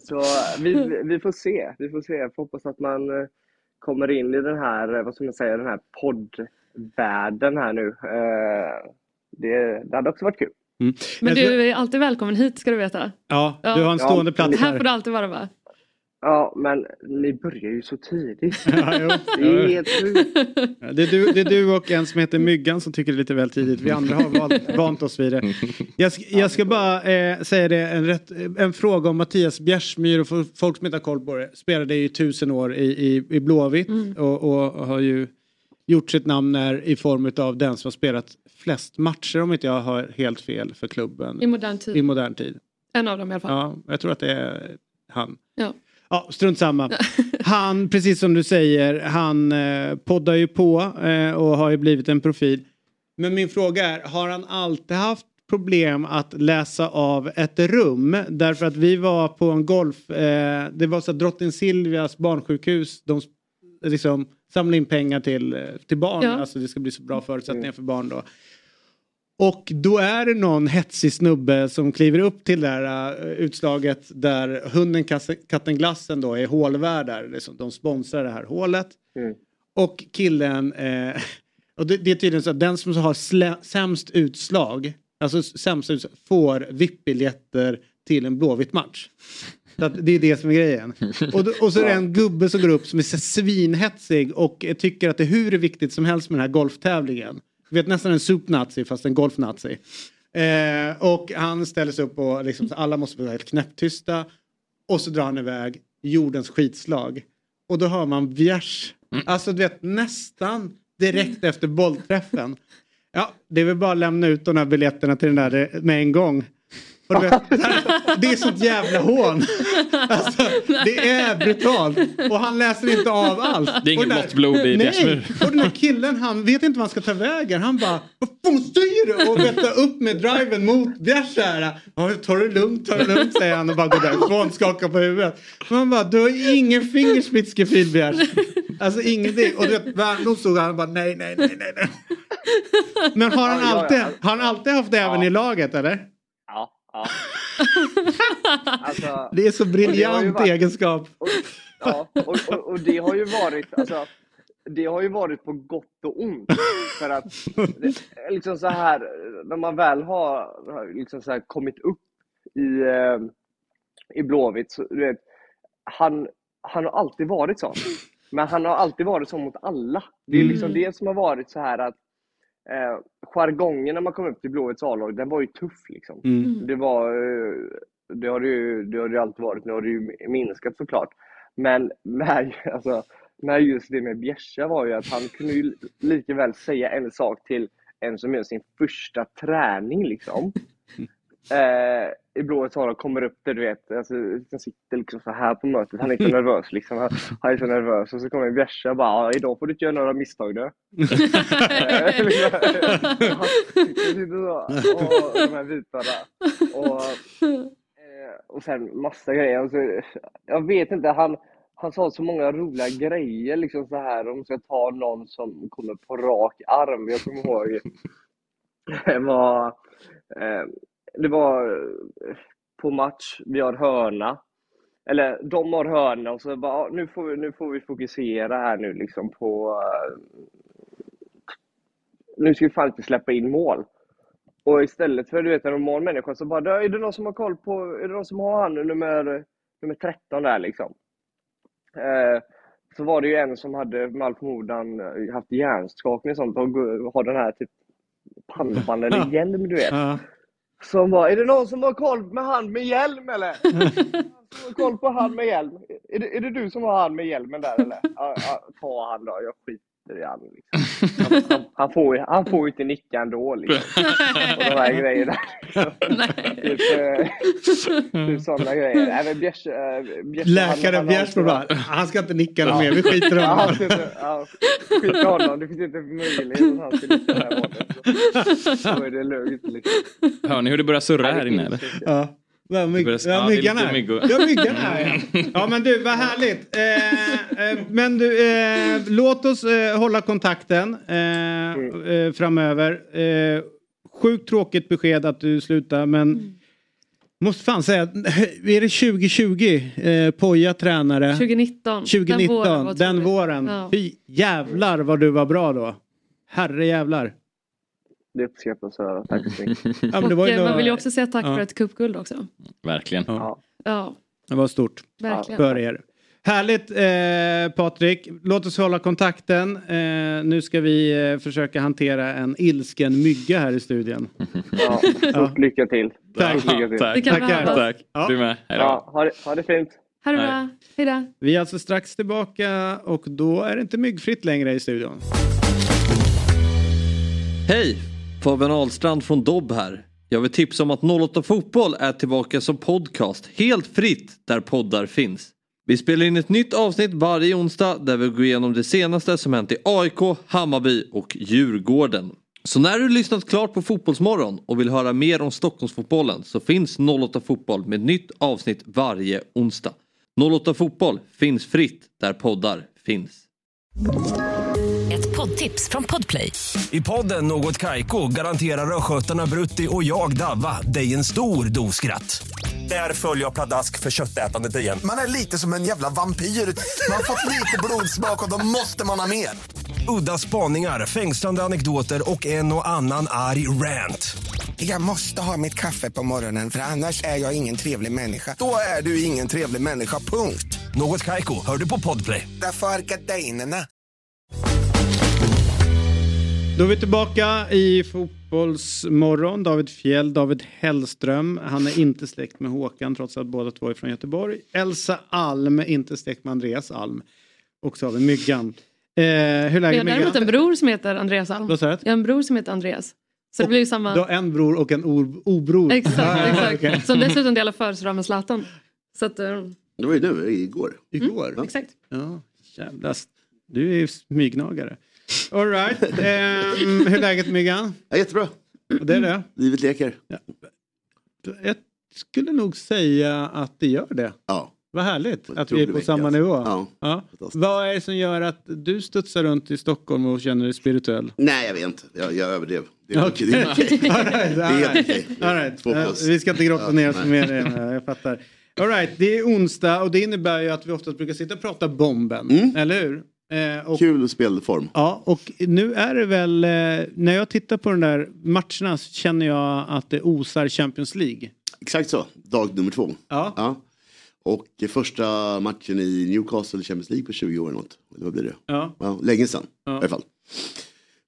så vi, vi får se. Vi får se. Jag hoppas att man kommer in i den här, vad ska man säga, den här poddvärlden här nu. Det, det hade också varit kul. Mm. Men du är alltid välkommen hit, ska du veta. Ja, ja. Du har en stående ja. plats här. Här får du alltid vara, va? Ja, men ni börjar ju så tidigt. Ja, jo. Det är helt sjukt. Det är du, det är du och en som heter Myggan som tycker det är lite väl tidigt. Vi andra har valt, vant oss vid det. Jag, jag ska bara eh, säga det. En, rätt, en fråga om Mattias Bjärsmyr och folk som inte har koll på det. Spelade ju tusen år i, i, i Blåvitt mm. och, och, och har ju gjort sitt namn när, i form av den som har spelat flest matcher, om inte jag har helt fel, för klubben. I modern tid. I modern tid. En av dem i alla fall. Ja, jag tror att det är han. Ja. Ja, strunt samma. Han, precis som du säger, han eh, poddar ju på eh, och har ju blivit en profil. Men min fråga är, har han alltid haft problem att läsa av ett rum? Därför att vi var på en golf, eh, det var så att Drottning Silvias barnsjukhus, de liksom samlade in pengar till, till barn. Ja. Alltså det ska bli så bra förutsättningar för barn då. Och då är det någon hetsig snubbe som kliver upp till det här uh, utslaget där hunden, katten, glassen då är hålvärdar. Liksom, de sponsrar det här hålet. Mm. Och killen, eh, och det, det är tydligen så att den som har slä, sämst utslag, alltså sämst utslag, får V I P-biljetter till en blåvitt match. Så att det är det som är grejen. Och, då, och så är det en gubbe som går upp som är svinhetsig och tycker att det är hur viktigt som helst med den här golftävlingen. Vi vet nästan en supnazi fast en golfnazi. Eh, och han ställer sig upp och liksom, alla måste vara helt knäpptysta. Och så drar han iväg jordens skitslag. Och då hör man vjärs. Alltså du vet, nästan direkt efter bollträffen. Ja, det är väl bara att lämna ut de här biljetterna till den där med en gång. Och du vet, det är sånt jävla hån. Alltså, det är brutalt. Och han läser inte av alls. Det är inget måttblod i Bjärsmyr. Och den här killen, han vet inte vad han ska ta vägen. Han bara, vad fan styr du? Och veta upp med driven mot Bjärsmyr. Ja, tar det lugnt, tar det lugnt, säger han. Och bara går därifrån, skakar på huvudet. Men han bara, du har ingen fingerspitzgefühl, Bjärs. Alltså ingenting. Och du vet, Värnblom stod han bara, nej, nej, nej, nej, nej. Men har han alltid, har han alltid haft det även i laget, eller? Ja. Ja. Alltså, det är så briljant varit, egenskap. Och, ja, och, och, och det har ju varit, alltså, det har ju varit på gott och ont. För att det, liksom så här, när man väl har liksom så här, kommit upp i, i Blåvitt, så, du vet, han, han har alltid varit så. Men han har alltid varit så mot alla. Det är liksom mm. det som har varit så här att Eh, jargongen när man kom upp till Blåvitts A-lag, den var ju tuff liksom. Mm. Det var det har det ju det har det alltid varit, nu har det ju minskat såklart. Men med, alltså, med just det med Bjärsa var ju att han kunde ju lika väl säga en sak till en som gör sin första träning liksom. Eh, i Blåvitts A-lag kommer upp där, du vet, alltså, han sitter liksom så här på mötet, han är inte nervös liksom, han, han är så nervös, och så kommer Bjärsa och bara, idag får du inte göra några misstag då. Och de här vitarna och, och sen massa grejer, alltså, jag vet inte, han, han sa så många roliga grejer liksom så här, om ska ta någon som kommer på rak arm. Jag kommer ihåg det var eh, det var på match, vi har hörna. Eller de har hörna, och så bara, nu får vi, nu får vi fokusera här nu liksom på, nu ska vi fan inte släppa in mål. Och istället för, du vet, en normal människa så bara, är det någon som har koll på, är det någon som har han nummer, nummer tretton där liksom. Eh, så var det ju en som hade med all förmodan haft hjärnskakning och sånt, och har den här typ pannband eller hjälm, du vet. Som var, är det någon som har koll med hand med hjälm eller? Som har koll på hand med hjälm. Är det, är det du som har hand med hjälmen där eller? Ja, ja, ta hand då, jag skiter i hand liksom. Han, han, han får ju han får inte nicka ändå liksom. Och de här grejerna. Typ, typ sådana grejer. Även Bjärs, Bjärs, läkaren Bjärs bara, han ska inte nicka ja. mer, vi skiter i honom. Han ska inte, ja, skiter honom, det finns inte möjlighet att han ska nicka där borta. Så är det lugnt liksom. Hör ni hur det börjar surra här inne eller? Ja. Ja, myggan här. Ja, myggan här. Ja, men du, vad härligt. Eh, eh, men du, eh, låt oss eh, hålla kontakten eh, eh, framöver. Eh, sjukt tråkigt besked att du slutar, men mm. måste fan säga, är det tjugo tjugo eh, Poja tränare? tjugonitton Den våren. Var Den våren. Ja. Fy jävlar vad du var bra då. Herre jävlar. Det uppskattar så tack så mycket. Ja, men det var ju då... Man vill ju också säga tack ja. för ett cupguld också. Verkligen. Ja. ja. Det var stort. Verkligen. För er. Härligt eh, Patrik. Låt oss hålla kontakten. Eh, nu ska vi eh, försöka hantera en ilsken mygga här i studion. Ja, stort lycka till. Tack. Tack. Lycka till. Ja, tack. Tackar. Tack. Ja. Du med. Hej då. Ja, ha, det, ha det fint. Hej då. Hej då. Vi är alltså strax tillbaka och då är det inte myggfritt längre i studion. Hej! Fabian Ahlstrand från Dobb här. Jag vill tipsa om att noll åtta fotboll är tillbaka som podcast helt fritt där poddar finns. Vi spelar in ett nytt avsnitt varje onsdag där vi går igenom det senaste som hänt i A I K, Hammarby och Djurgården. Så när du lyssnat klart på Fotbollsmorgon och vill höra mer om Stockholmsfotbollen så finns noll åtta fotboll med nytt avsnitt varje onsdag. noll åtta fotboll finns fritt där poddar finns. Ett poddtips från Podplay. I podden Något Kaiko garanterar röskötarna Brutti och jag Davva dig en stor doskratt. Där följer jag pladask för köttätandet igen. Man är lite som en jävla vampyr. Man har fått lite blodsmak och då måste man ha mer. Udda spaningar, fängslande anekdoter och en och annan arg rant. Jag måste ha mitt kaffe på morgonen för annars är jag ingen trevlig människa. Då är du ingen trevlig människa, punkt. Något Kaiko, hör du på Podplay. Därför är gardinerna. Då är vi tillbaka i Fotbollsmorgon. David Fjell, David Hellström. Han är inte släkt med Håkan trots att båda två är från Göteborg. Elsa Alm, inte släkt med Andreas Alm. Och så har vi Myggan. Eh, hur lägger jag däremot en bror som heter Andreas Alm. Vad sa du? Jag har en bror som heter Andreas. Så det blir ju samma... Du har en bror och en or- obror. Exakt, exakt. Okay. Som dessutom delar födelsedag med Zlatan. Så att, eh... det var ju nu, igår. Igår? Mm, ja. Exakt. Ja, jävlas. Du är ju smygnagare. All right. Um, hur är läget, Myggan? Ja, jättebra. Det är det. Livet leker. Ja. Jag skulle nog säga att det gör det. Ja. Vad härligt att vi är på samma alltså. nivå. Ja. Ja. Vad är det som gör att du studsar runt i Stockholm och känner dig spirituell? Nej, jag vet inte. Jag, jag överdrev. Det är okej. Okay. Okay. All right. All right. All right. Uh, vi ska inte grotta ner oss mer. Jag fattar. All right. Det är onsdag och det innebär ju att vi oftast brukar sitta och prata bomben. Mm. Eller hur? Eh, och, Kul spelform. Ja, och nu är det väl eh, när jag tittar på de där matcherna så känner jag att det osar Champions League. Exakt så, dag nummer två. Ja. ja. Och första matchen i Newcastle Champions League på tjugo år eller något. Eller vad blir det? Ja. ja länge sedan ja. i alla fall.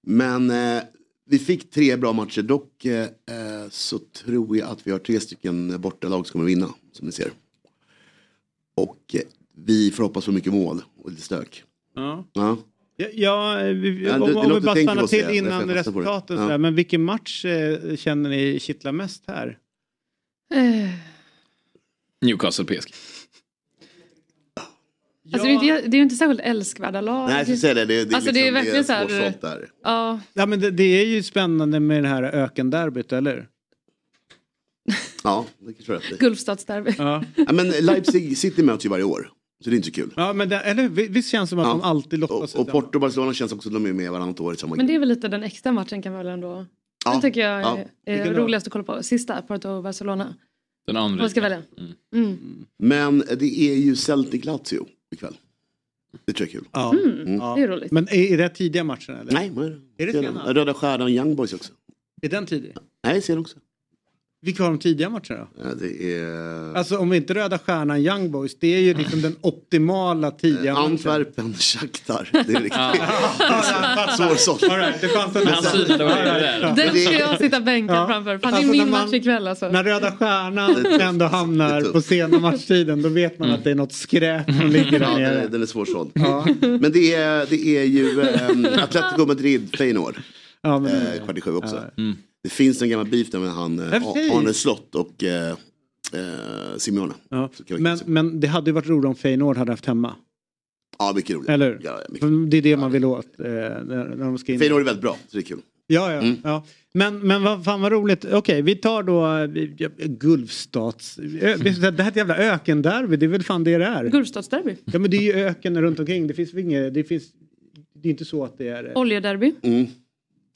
Men eh, vi fick tre bra matcher. Dock eh, så tror jag att vi har tre stycken bortalag som kommer vinna, som ni ser. Och eh, vi får hoppas på mycket mål och lite stök. Ja. Ja. Ja, ja, vi, ja du, om vi bara stannar till innan resultaten ja. Men vilken match eh, känner ni kittlar mest här? Eh. Newcastle P S G. Ja. Alltså, det, det, det är ju inte särskilt älskvärda lag. Nej, jag säger det. Det, det, alltså, liksom, det är verkligen så här. Där. Ja. ja, men det, det är ju spännande med det här ökenderbyt, eller? ja, det kan jag tro. Gulfstadsderby. Ja. ja, men Leipzig City möts ju varje år. Så det är inte så kul. Ja, men det, eller visst känns det som att ja. de alltid lottas. Och, och Porto och Barcelona känns också att de är med varannat år. Samma men det är väl lite den extra matchen kan väl ändå... Ja. Den tycker jag ja. är roligast att kolla på. Sista, Porto och Barcelona. Den andra. Man ska välja. Mm. Mm. Mm. Men det är ju Celtic Lazio ikväll. Det tror jag är kul. Ja. Mm. Mm. Ja. Det är roligt. Men är, är det tidiga matchen eller? Nej, men är det sena? Röda Stjärnan och Young Boys också. Är den tidig? Nej, ser den också. Vilka var de tidiga matcherna då? Ja, det är... Alltså om inte Röda Stjärnan Young Boys, det är ju liksom den optimala tidiga matchen. Antwerpen, Shakhtar. Det är riktigt svårsålt. Det fanns en där. Den ska jag sitta bänken ja. framför. Fan, alltså, det är min man, match ikväll alltså. När Röda Stjärnan ändå hamnar på sena matchtiden, då vet man mm. att det är något skräp som ligger där nere. Ja, den är svårsåld. Ja. Men det är, det är ju ähm, Atletico Madrid Feyenoord. Ja, men, eh, kvart i sju också. Ja. Mm. Det finns en gammal beef där med han Arne Slott och eh, eh, Simeone. Ja. Men, men det hade ju varit roligt om Feyenoord hade haft hemma. Ja, mycket roligt. Eller? Ja, mycket. Det är det ja, man vill åt. Eh, när de ska in. Feyenoord är väldigt bra, så det är kul. Ja, ja. Mm. ja. Men, men vad fan vad roligt. Okej, okay, vi tar då Gulfstats... Ö, det här jävla ökenderby, det är väl fan det det är. Gulfstatsderby. Ja, men det är ju öken runt omkring. Det finns inget... Det, finns, det är inte så att det är... Oljedarby. Mm.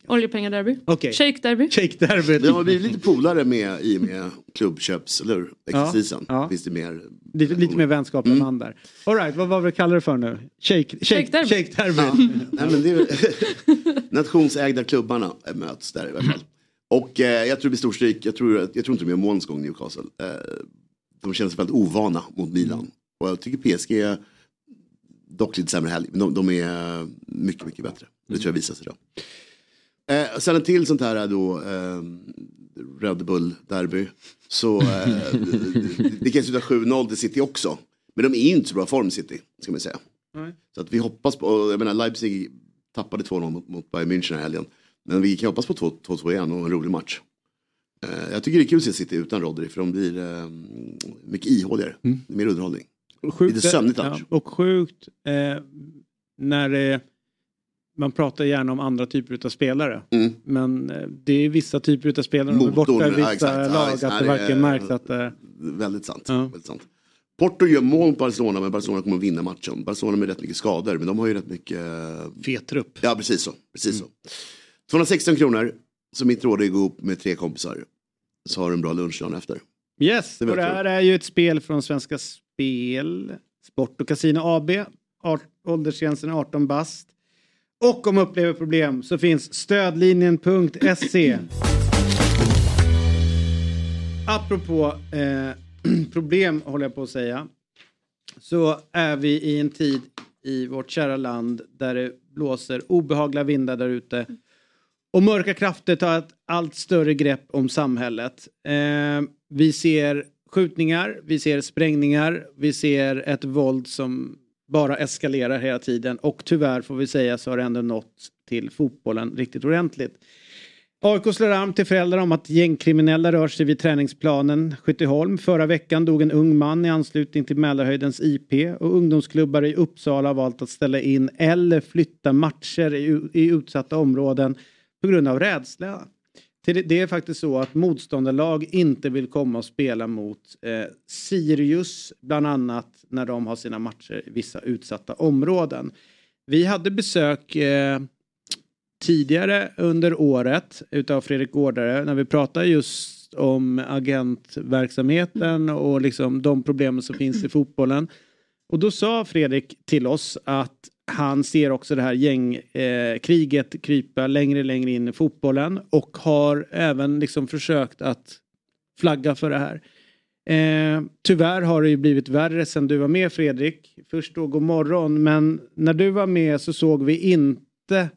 Oljepengarderby. Okay. Shake-derby. Shake-derby. De har blivit lite polare med i med klubbköps, eller hur? Exercisen. Ja, ja. Finns det mer... Lite, lite mer vänskap än mm. han där. All right, vad var vi kallar det för nu? Shake, shake, shake-derby. Ja. Nej, men det är... Nationsägda klubbarna möts där i alla fall. Och eh, jag tror det blir stor stryk. Jag tror, jag tror inte de är måns gång Newcastle. Eh, de känns väldigt ovana mot Milan. Mm. Och jag tycker P S G är dock lite sämre helg. De, de är mycket, mycket bättre. Det tror jag visar sig då. Eh, sen en till sånt här då eh, Red Bull-derby. Så eh, det kan sluta sju noll till City också. Men de är inte så bra form City, ska man säga. Mm. Så att vi hoppas på, jag menar Leipzig tappade två noll mot, mot Bayern München här helgen. Men vi kan hoppas på två två igen och en rolig match. Eh, jag tycker det är kul att se City utan Rodri, för de blir eh, mycket ihåligare. Mm. Mer underhållning. Sjukt, lite sömnigt annars. Ja, och sjukt eh, när det... Man pratar gärna om andra typer av spelare. Mm. Men det är vissa typer av spelare. Motorn, borta i vissa ja, lag ja, att nej, det verkligen märks att det... Väldigt sant. Ja. Väldigt sant. Porto gör mål på Barcelona, men Barcelona kommer att vinna matchen. Barcelona med rätt mycket skador, men de har ju rätt mycket... Fetrupp. Ja, precis så. Precis mm. så. tvåhundrasexton kronor, som mitt råd är att gå upp med tre kompisar. Så har du en bra lunch dagen efter. Yes, det och det här är ju ett spel från Svenska Spel. Sport och Casino A B. Art, åldersgränsen arton bast. Och om upplever problem så finns stödlinjen punkt se. Apropå eh, problem håller jag på att säga. Så är vi i en tid i vårt kära land där det blåser obehagliga vindar där ute. Och mörka krafter tar ett allt större grepp om samhället. Eh, vi ser skjutningar, vi ser sprängningar, vi ser ett våld som... bara eskalerar hela tiden. Och tyvärr får vi säga så har det ändå nått till fotbollen riktigt ordentligt. A I K slår larm till föräldrar om att gängkriminella rör sig vid träningsplanen Skytteholm. Förra veckan dog en ung man i anslutning till Mälarhöjdens I P. Och ungdomsklubbar i Uppsala har valt att ställa in eller flytta matcher i, i utsatta områden på grund av rädsla. Det är faktiskt så att motståndarlag inte vill komma och spela mot eh, Sirius bland annat när de har sina matcher i vissa utsatta områden. Vi hade besök eh, tidigare under året utav Fredrik Gårdare när vi pratade just om agentverksamheten och liksom de problem som finns i fotbollen. Och då sa Fredrik till oss att han ser också det här gängkriget eh, krypa längre längre in i fotbollen. Och har även liksom försökt att flagga för det här. Eh, tyvärr har det ju blivit värre sen du var med, Fredrik. Först då god morgon. Men när du var med så såg vi inte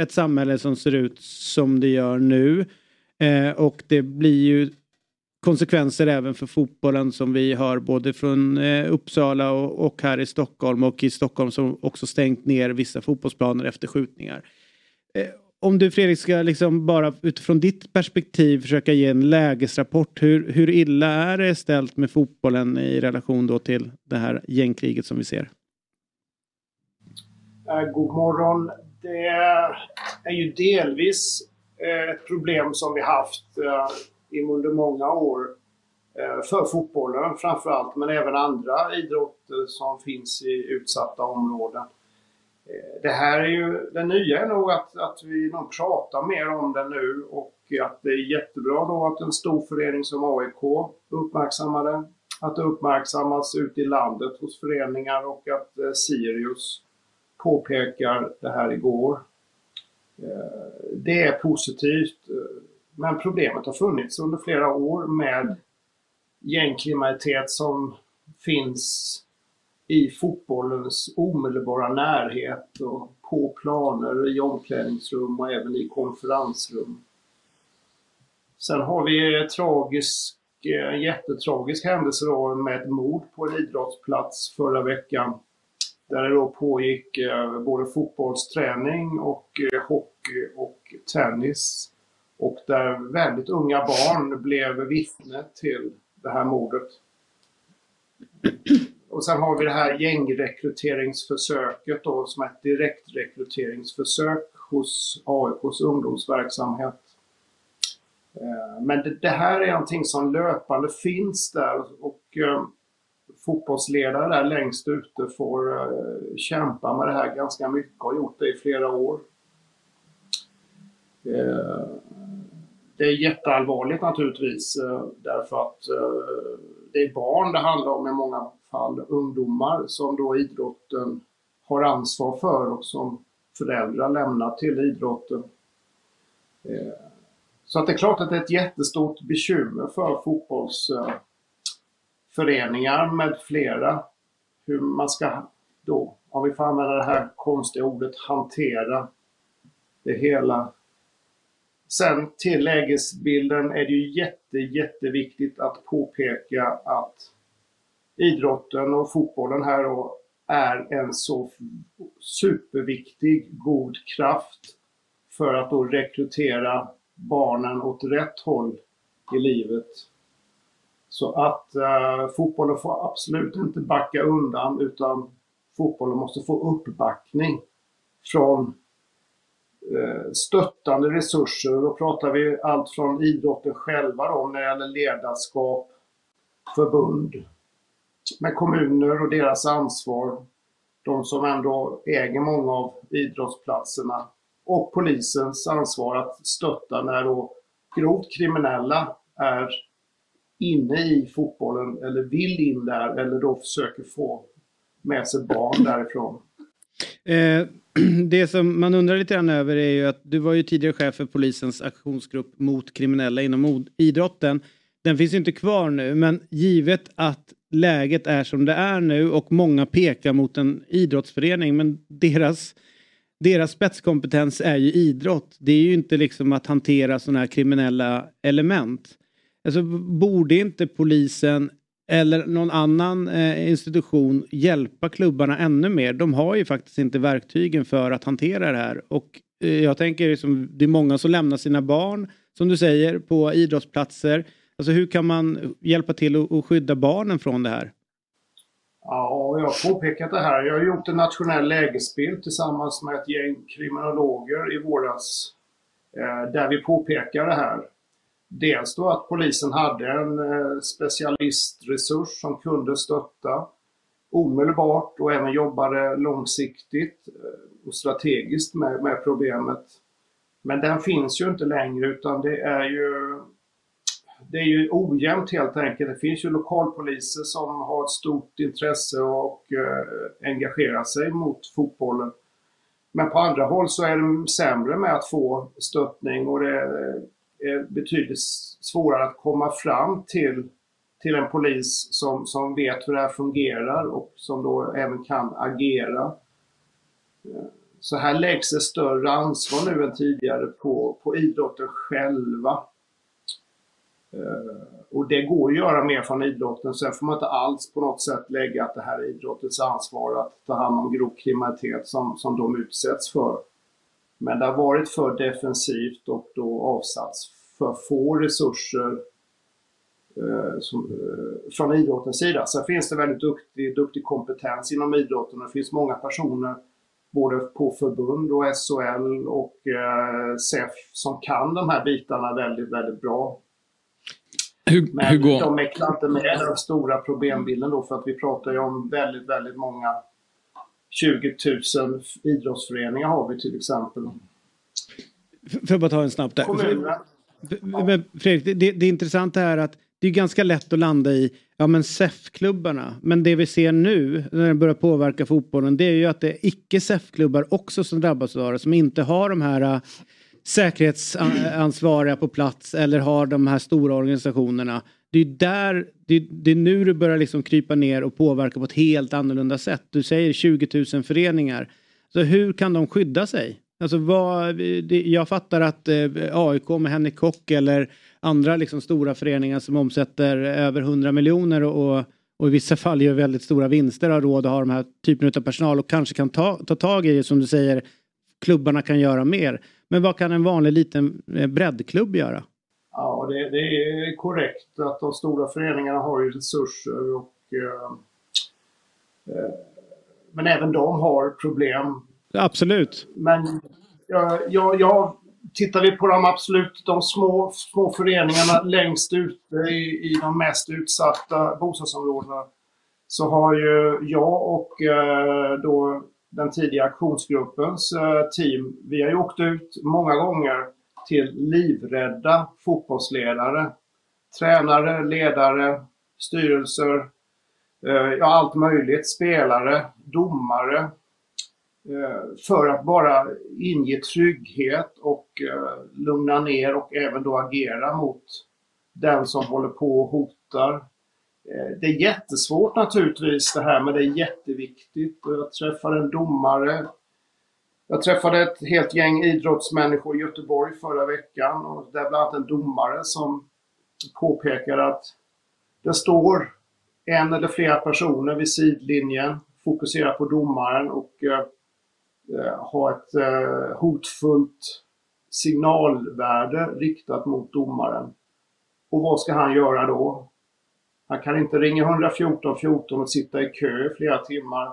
ett samhälle som ser ut som det gör nu. Eh, och det blir ju konsekvenser även för fotbollen som vi hör både från eh, Uppsala och, och här i Stockholm. Och i Stockholm som också stängt ner vissa fotbollsplaner efter skjutningar. Eh, om du, Fredrik, ska liksom bara utifrån ditt perspektiv försöka ge en lägesrapport. Hur, hur illa är det ställt med fotbollen i relation då till det här gängkriget som vi ser? God morgon. Det är ju delvis ett problem som vi haft under många år för fotbollen framförallt, men även andra idrotter som finns i utsatta områden. Det här är ju, det nya är nog att, att vi nog pratar mer om det nu, och att det är jättebra då att en stor förening som A I K uppmärksammade, att det uppmärksammas ute i landet hos föreningar, och att Sirius påpekar det här igår. Det är positivt. Men problemet har funnits under flera år med gängkriminalitet som finns i fotbollens omedelbara närhet och på planer, i omklädningsrum och även i konferensrum. Sen har vi en tragisk, en jättetragisk händelse då med ett mord på en idrottsplats förra veckan. Där det då pågick både fotbollsträning och hockey och tennis. Och där väldigt unga barn blev vittne till det här mordet. Och sen har vi det här gängrekryteringsförsöket då, som är ett direktrekryteringsförsök hos A I K:s ungdomsverksamhet. Men det, det här är någonting som löpande finns där, och eh, fotbollsledare där längst ute får eh, kämpa med det här ganska mycket och gjort det i flera år. Det är jätteallvarligt naturligtvis, därför att det är barn det handlar om i många fall, ungdomar som då idrotten har ansvar för och som föräldrar lämnar till idrotten. Så att det är klart att det är ett jättestort bekymmer för fotbollsföreningar med flera, hur man ska då, om vi får använda det här konstiga ordet, hantera det hela. Sen till lägesbilden är det ju jätte, jätteviktigt att påpeka att idrotten och fotbollen här då är en så superviktig god kraft för att då rekrytera barnen åt rätt håll i livet. Så att eh, fotbollen får absolut inte backa undan, utan fotbollen måste få uppbackning från stöttande resurser. Då pratar vi allt från idrotten själva då, när det gäller ledarskap, förbund med kommuner och deras ansvar, de som ändå äger många av idrottsplatserna, och polisens ansvar att stötta när då grovt kriminella är inne i fotbollen eller vill in där eller då försöker få med sig barn därifrån. Eh, det som man undrar lite grann över är ju att du var ju tidigare chef för polisens aktionsgrupp mot kriminella inom idrotten. Den finns ju inte kvar nu, men givet att läget är som det är nu och många pekar mot en idrottsförening, men deras, deras spetskompetens är ju idrott. Det är ju inte liksom att hantera sådana här kriminella element. Alltså borde inte polisen eller någon annan eh, institution hjälpa klubbarna ännu mer? De har ju faktiskt inte verktygen för att hantera det här. Och eh, jag tänker liksom, det är många som lämnar sina barn, som du säger, på idrottsplatser. Alltså hur kan man hjälpa till och, och skydda barnen från det här? Ja, jag har påpekat det här. Jag har gjort en nationell lägesbild tillsammans med ett gäng kriminologer i våras. Eh, där vi påpekar det här. Dels då att polisen hade en specialistresurs som kunde stötta omedelbart och även jobbade långsiktigt och strategiskt med, med problemet. Men den finns ju inte längre, utan det är ju, det är ju ojämnt helt enkelt. Det finns ju lokalpoliser som har ett stort intresse och eh, engagerar sig mot fotbollen. Men på andra håll så är de sämre med att få stöttning, och det är betydligt svårare att komma fram till, till en polis som, som vet hur det här fungerar och som då även kan agera. Så här läggs ett större ansvar nu än tidigare på, på idrotten själva. Och det går att göra mer från idrotten. Sen får man inte alls på något sätt lägga att det här är idrottens ansvar att ta hand om grov kriminalitet som, som de utsätts för. Men det har varit för defensivt och då avsatts för få resurser eh, som, eh, från idrottens sida. Sen finns det väldigt duktig, duktig kompetens inom idrotten. Det finns många personer både på förbund och S H L och eh, S E F som kan de här bitarna väldigt, väldigt bra. Hur, Men hur går? De mäklar inte med den stora problembilden då, för att vi pratar ju om väldigt, väldigt många. tjugo tusen idrottsföreningar har vi till exempel. För att bara ta en snabbt där. Fredrik, det, det intressanta är att det är ganska lätt att landa i ja men S E F-klubbarna. Men det vi ser nu när den börjar påverka fotbollen, det är ju att det är icke-S E F-klubbar också som drabbas av det. Som inte har de här uh, säkerhetsansvariga på plats eller har de här stora organisationerna. Det är där, det, det är nu du börjar liksom krypa ner och påverka på ett helt annorlunda sätt. Du säger tjugo tusen föreningar. Så hur kan de skydda sig? Alltså vad, det, jag fattar att eh, A I K med Henrik Kock eller andra liksom stora föreningar som omsätter över hundra miljoner och, och i vissa fall gör väldigt stora vinster, har råd att ha de här typen av personal och kanske kan ta, ta tag i, som du säger, klubbarna kan göra mer. Men vad kan en vanlig liten breddklubb göra? Ja, det, det är korrekt att de stora föreningarna har ju resurser och eh, men även de har problem. Absolut. Men jag, jag, jag tittar vi på de absolut de små, små föreningarna längst ute i, i de mest utsatta bostadsområdena, så har ju jag och eh, då den tidiga aktionsgruppens eh, team, vi har ju åkt ut många gånger till livrädda fotbollsledare, tränare, ledare, styrelser, ja, allt möjligt, spelare, domare, för att bara inge trygghet och lugna ner och även då agera mot den som håller på och hotar. Det är jättesvårt naturligtvis det här, men det är jätteviktigt. Jag träffade en domare, jag träffade ett helt gäng idrottsmänniskor i Göteborg förra veckan, och där bland annat en domare som påpekade att det står en eller flera personer vid sidlinjen, fokuserar på domaren och eh, har ett eh, hotfullt signalvärde riktat mot domaren. Och vad ska han göra då? Han kan inte ringa ett ett fyra ett fyra och sitta i kö i flera timmar.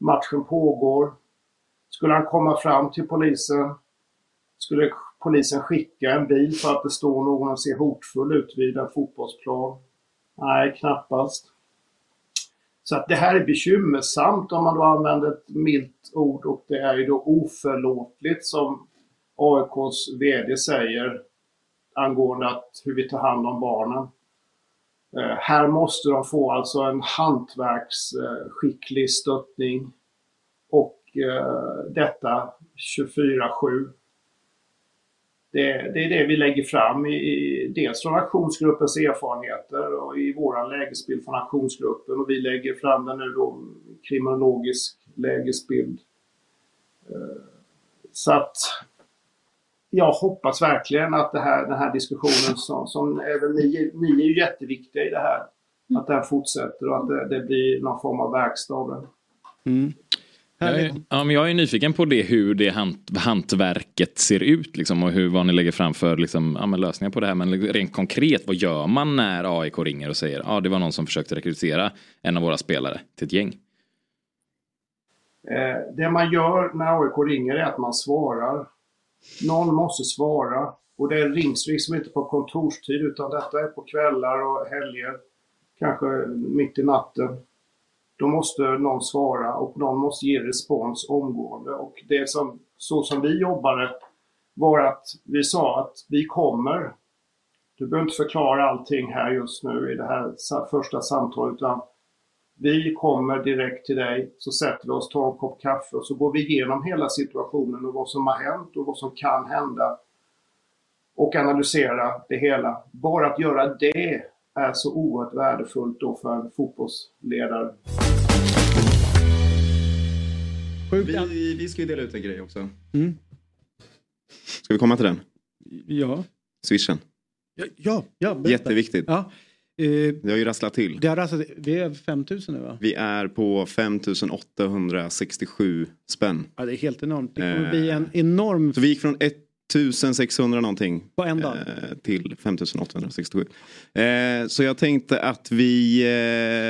Matchen pågår. Skulle han komma fram till polisen, skulle polisen skicka en bil för att det står någon och ser hotfull ut vid en fotbollsplan? Nej, knappast. Så att det här är bekymmersamt om man då använder ett milt ord, och det är ju då oförlåtligt som A I K:s vd säger angående att hur vi tar hand om barnen. Eh, här måste de få alltså en hantverksskicklig eh, stöttning, och eh, detta tjugofyra sju. Det, det är det vi lägger fram i, i dels från aktionsgruppens erfarenheter och i våran lägesbild från aktionsgruppen, och vi lägger fram den nu då kriminologisk lägesbild. Så att jag hoppas verkligen att det här, den här diskussionen som, som även ni, ni är ju jätteviktiga i det här, att det här fortsätter och att det, det blir någon form av verkstad av det. Mm. Jag är, ja, men jag är nyfiken på det, hur det hant, hantverket ser ut liksom, och hur, vad ni lägger fram för liksom, ja, lösningar på det här. Men rent konkret, vad gör man när A I K ringer och säger att ah, det var någon som försökte rekrytera en av våra spelare till ett gäng? Eh, det man gör när A I K ringer är att man svarar. Någon måste svara, och det rings liksom inte på kontorstid, utan detta är på kvällar och helger, kanske mitt i natten. Då måste någon svara och någon måste ge respons omgående. Och det som, så som vi jobbade var att vi sa att vi kommer. Du behöver inte förklara allting här just nu i det här första samtalet, utan vi kommer direkt till dig, så sätter vi oss, tar en kopp kaffe och så går vi igenom hela situationen och vad som har hänt och vad som kan hända och analysera det hela. Bara att göra det är så oerhört värdefullt då för en fotbollsledare. Vi, vi ska ju dela ut en grej också. Mm. Ska vi komma till den? Ja. Swishen. Ja, ja, ja, jätteviktigt. Ja. Eh, det har ju rasslat till. Det har rasslat, vi är fem tusen nu va? Vi är på fem tusen åttahundrasextiosju spänn. Ja, det är helt enormt. Det kommer eh. bli en enorm... Så vi gick från ett sextonhundra någonting på en dag eh, till fem tusen åttahundrasextiosju. Eh, så jag tänkte att vi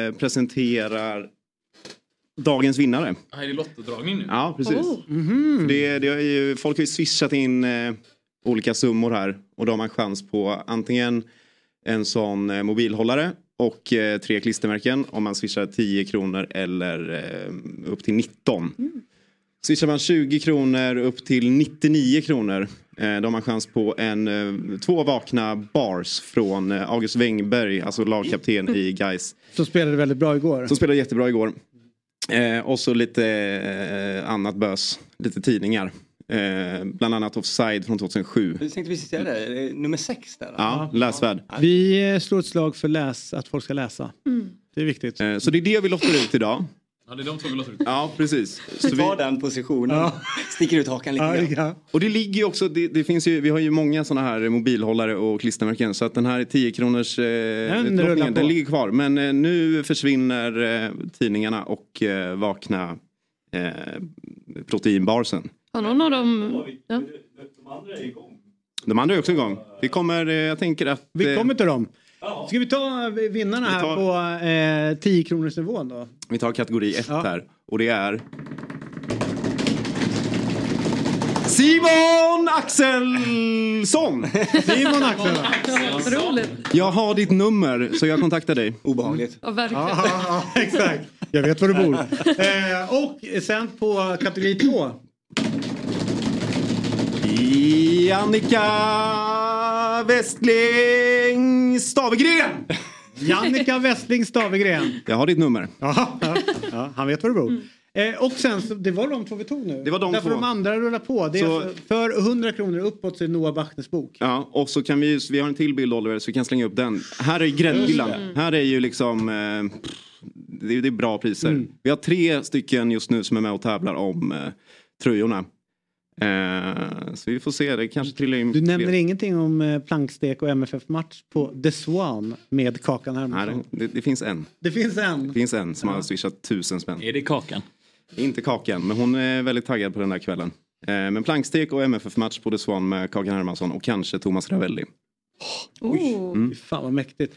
eh, presenterar dagens vinnare. Ah, är det lottodragning nu? Ja, precis. Oh. Mm-hmm. Det, det är ju, folk har ju swishat in eh, olika summor här, och då har man chans på antingen en sån eh, mobilhållare och eh, tre klistermärken om man swishar tio kronor eller eh, upp till nitton. Mm. Swishar man tjugo kronor upp till nittionio kronor. Då har man chans på en, två vakna bars från August Wängberg, alltså lagkapten i Gais. Som spelade väldigt bra igår. Som spelade jättebra igår. Eh, och så lite eh, annat bös, lite tidningar. Eh, bland annat Offside från två tusen sju. Jag tänkte vi sitta där, nummer sex där. Ja, läsvärd. Vi slår ett slag för läs, att folk ska läsa. Mm. Det är viktigt. Eh, så det är det vi lottar ut idag. Ja, det är de två vi låter ut. Ja, precis. Så vi tar den positionen. Ja. Sticker ut hakan lite grann. Och det ligger ju också, det, det finns ju, vi har ju många sådana här mobilhållare och klistermärken. Så att den här tio kronors eh, den, drottningen, den ligger kvar. Men eh, nu försvinner eh, tidningarna och eh, vakna eh, proteinbarsen. Har någon av dem... Ja. De andra är igång. De andra är också igång. Vi kommer, eh, jag tänker att... Eh, vi kommer till dem. Ska vi ta vinnarna vi tar, här på tio kronors nivån då? Vi tar kategori ett ja. Här. Och det är... Simon Axelsson! Simon Axelsson! Roligt. Jag har ditt nummer, så jag kontaktar dig. Obehagligt. Ja, verkligen. Ja, ja, ja, exakt. Jag vet var du bor. Och sen på kategori två. Jannica Westling Stavegren. Jannica Westling Stavegren. Jag har ditt nummer. Ja, ja, ja, han vet var du bor. Mm. Eh, och sen, så, det var de två vi tog nu. Det var de Därför två. De andra rullar på. Det är så... för hundra kronor uppåt så är Noah Backners bok. Ja, och så kan vi, vi har en till bild, Oliver, så vi kan slänga upp den. Här är gräddhyllan. Mm. Här är ju liksom... Eh, det, det är bra priser. Mm. Vi har tre stycken just nu som är med och tävlar om eh, tröjorna. Eh, så vi får se, det kanske trillar in. Du nämner fler. Ingenting om eh, plankstek och M F F-match på The Swan med Kakan Hermansson. Nej, det, det finns en. Det finns en. Det finns en som ja. har swishat tusen spänn. Är det Kakan? Inte Kakan, men hon är väldigt taggad på den där kvällen. Eh, men plankstek och M F F-match på The Swan med Kakan Hermansson och kanske Thomas Ravelli. Oh. Oj, mm. fan vad mäktigt.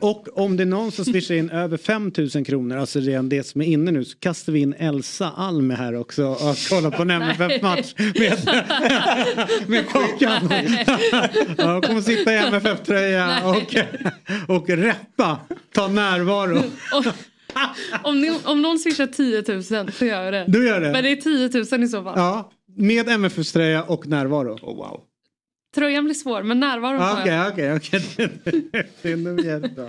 Och om det är någon som swishar in över fem tusen kronor, alltså redan det som är inne nu, så kastar vi in Elsa Alm här också och kollar på en M F F-match med, med Kakan. Hon kommer sitta i M F F-tröja och, och rappa, ta närvaro. Om, ni, om någon swishar tio tusen så gör det. Du gör det. Men det är tio tusen i så fall. Ja, med M F F-tröja och närvaro. Oh, wow. Tröjan blir svår, men närvaron var... Okej, okej, okej. Det är nog jättebra.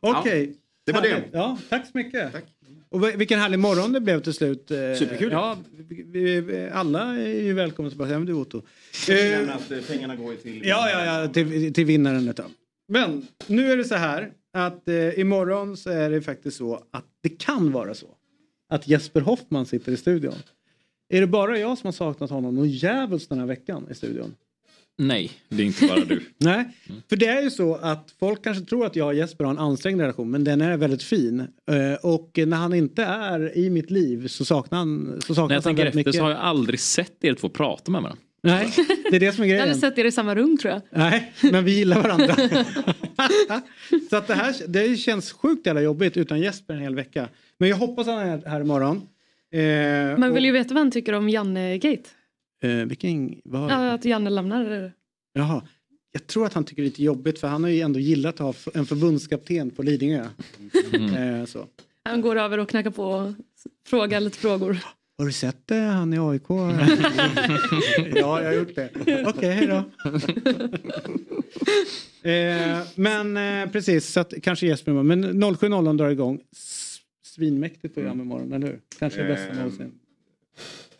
Okej. Ja, det var det. Ja, tack så mycket. Tack. Och vilken härlig morgon det blev till slut. Superkul. Ja, vi, alla är ju välkomna tillbaka. Ja, men du, Otto. Nämna att pengarna går till... Ja, ja, ja, till, till vinnaren ett tag. Men nu är det så här att eh, imorgon så är det faktiskt så att det kan vara så att Jesper Hoffman sitter i studion. Är det bara jag som har saknat honom någon jävels den här veckan i studion? Nej, det är inte bara du. Nej, för det är ju så att folk kanske tror att jag och Jesper har en ansträngd relation, men den är väldigt fin. Och när han inte är i mitt liv så saknar han, så saknar han väldigt mycket. Så har jag aldrig sett er två prata med varandra. Nej, det är det som är grejen. Jag har aldrig sett er i samma rum, tror jag. Nej, men vi gillar varandra. Så att det här, det känns sjukt jävla jobbigt utan Jesper en hel vecka. Men jag hoppas han är här imorgon. Man vill ju veta vad han tycker om Janne Gate. Uh, vilken, vad... ja, att Janne lämnar det. Jaha, jag tror att han tycker det är lite jobbigt, för han har ju ändå gillat att ha en förbundskapten på Lidingö. Mm. uh, så. Han går över och knackar på och frågar lite frågor. Har du sett det? Han är A I K. Ja, jag har gjort det. Okej, okay, hej då. uh, men uh, precis, så att, kanske Jesper. Men noll sju noll drar igång. Svinmäktigt program imorgon, eller hur? Kanske det bästa någonsin.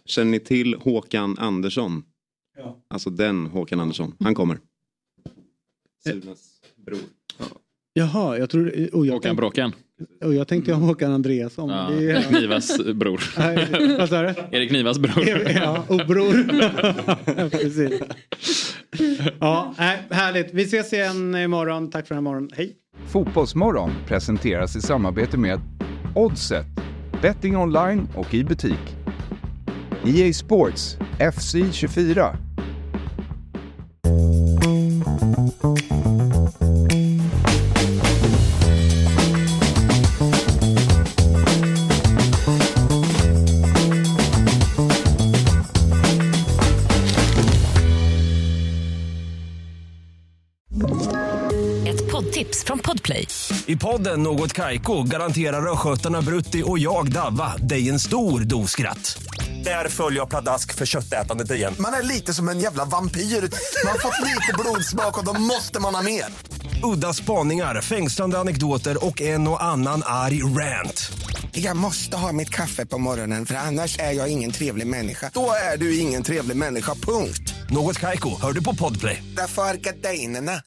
Känner ni till Håkan Andersson? Ja. Alltså den Håkan Andersson. Han kommer. Sunas bror. Ja. Jaha, jag tror... Oh, jag Håkan tänk... Bråkan. Oh, jag tänkte jag om Håkan Andreasson. Ja, det är... Knivas bror. Nej, vad sa du? Erik Knivas bror. Ja, och bror. Precis. Ja, härligt. Vi ses igen imorgon. Tack för den här morgonen. Hej. Fotbollsmorgon presenteras i samarbete med Oddset. Betting online och i butik. E A Sports, F C tjugofyra. Ett poddtips från Podplay. I podden Något Kaiko garanterar röskötarna Brutti och jag Davva dig en stor doskratt. Där följer jag pladask för köttätandet igen. Man är lite som en jävla vampyr. Man har fått lite blodsmak och då måste man ha mer. Udda spaningar, fängslande anekdoter och en och annan arg rant. Jag måste ha mitt kaffe på morgonen, för annars är jag ingen trevlig människa. Då är du ingen trevlig människa, punkt. Något Kaiko, hör du på Podplay. Därför är gardinerna.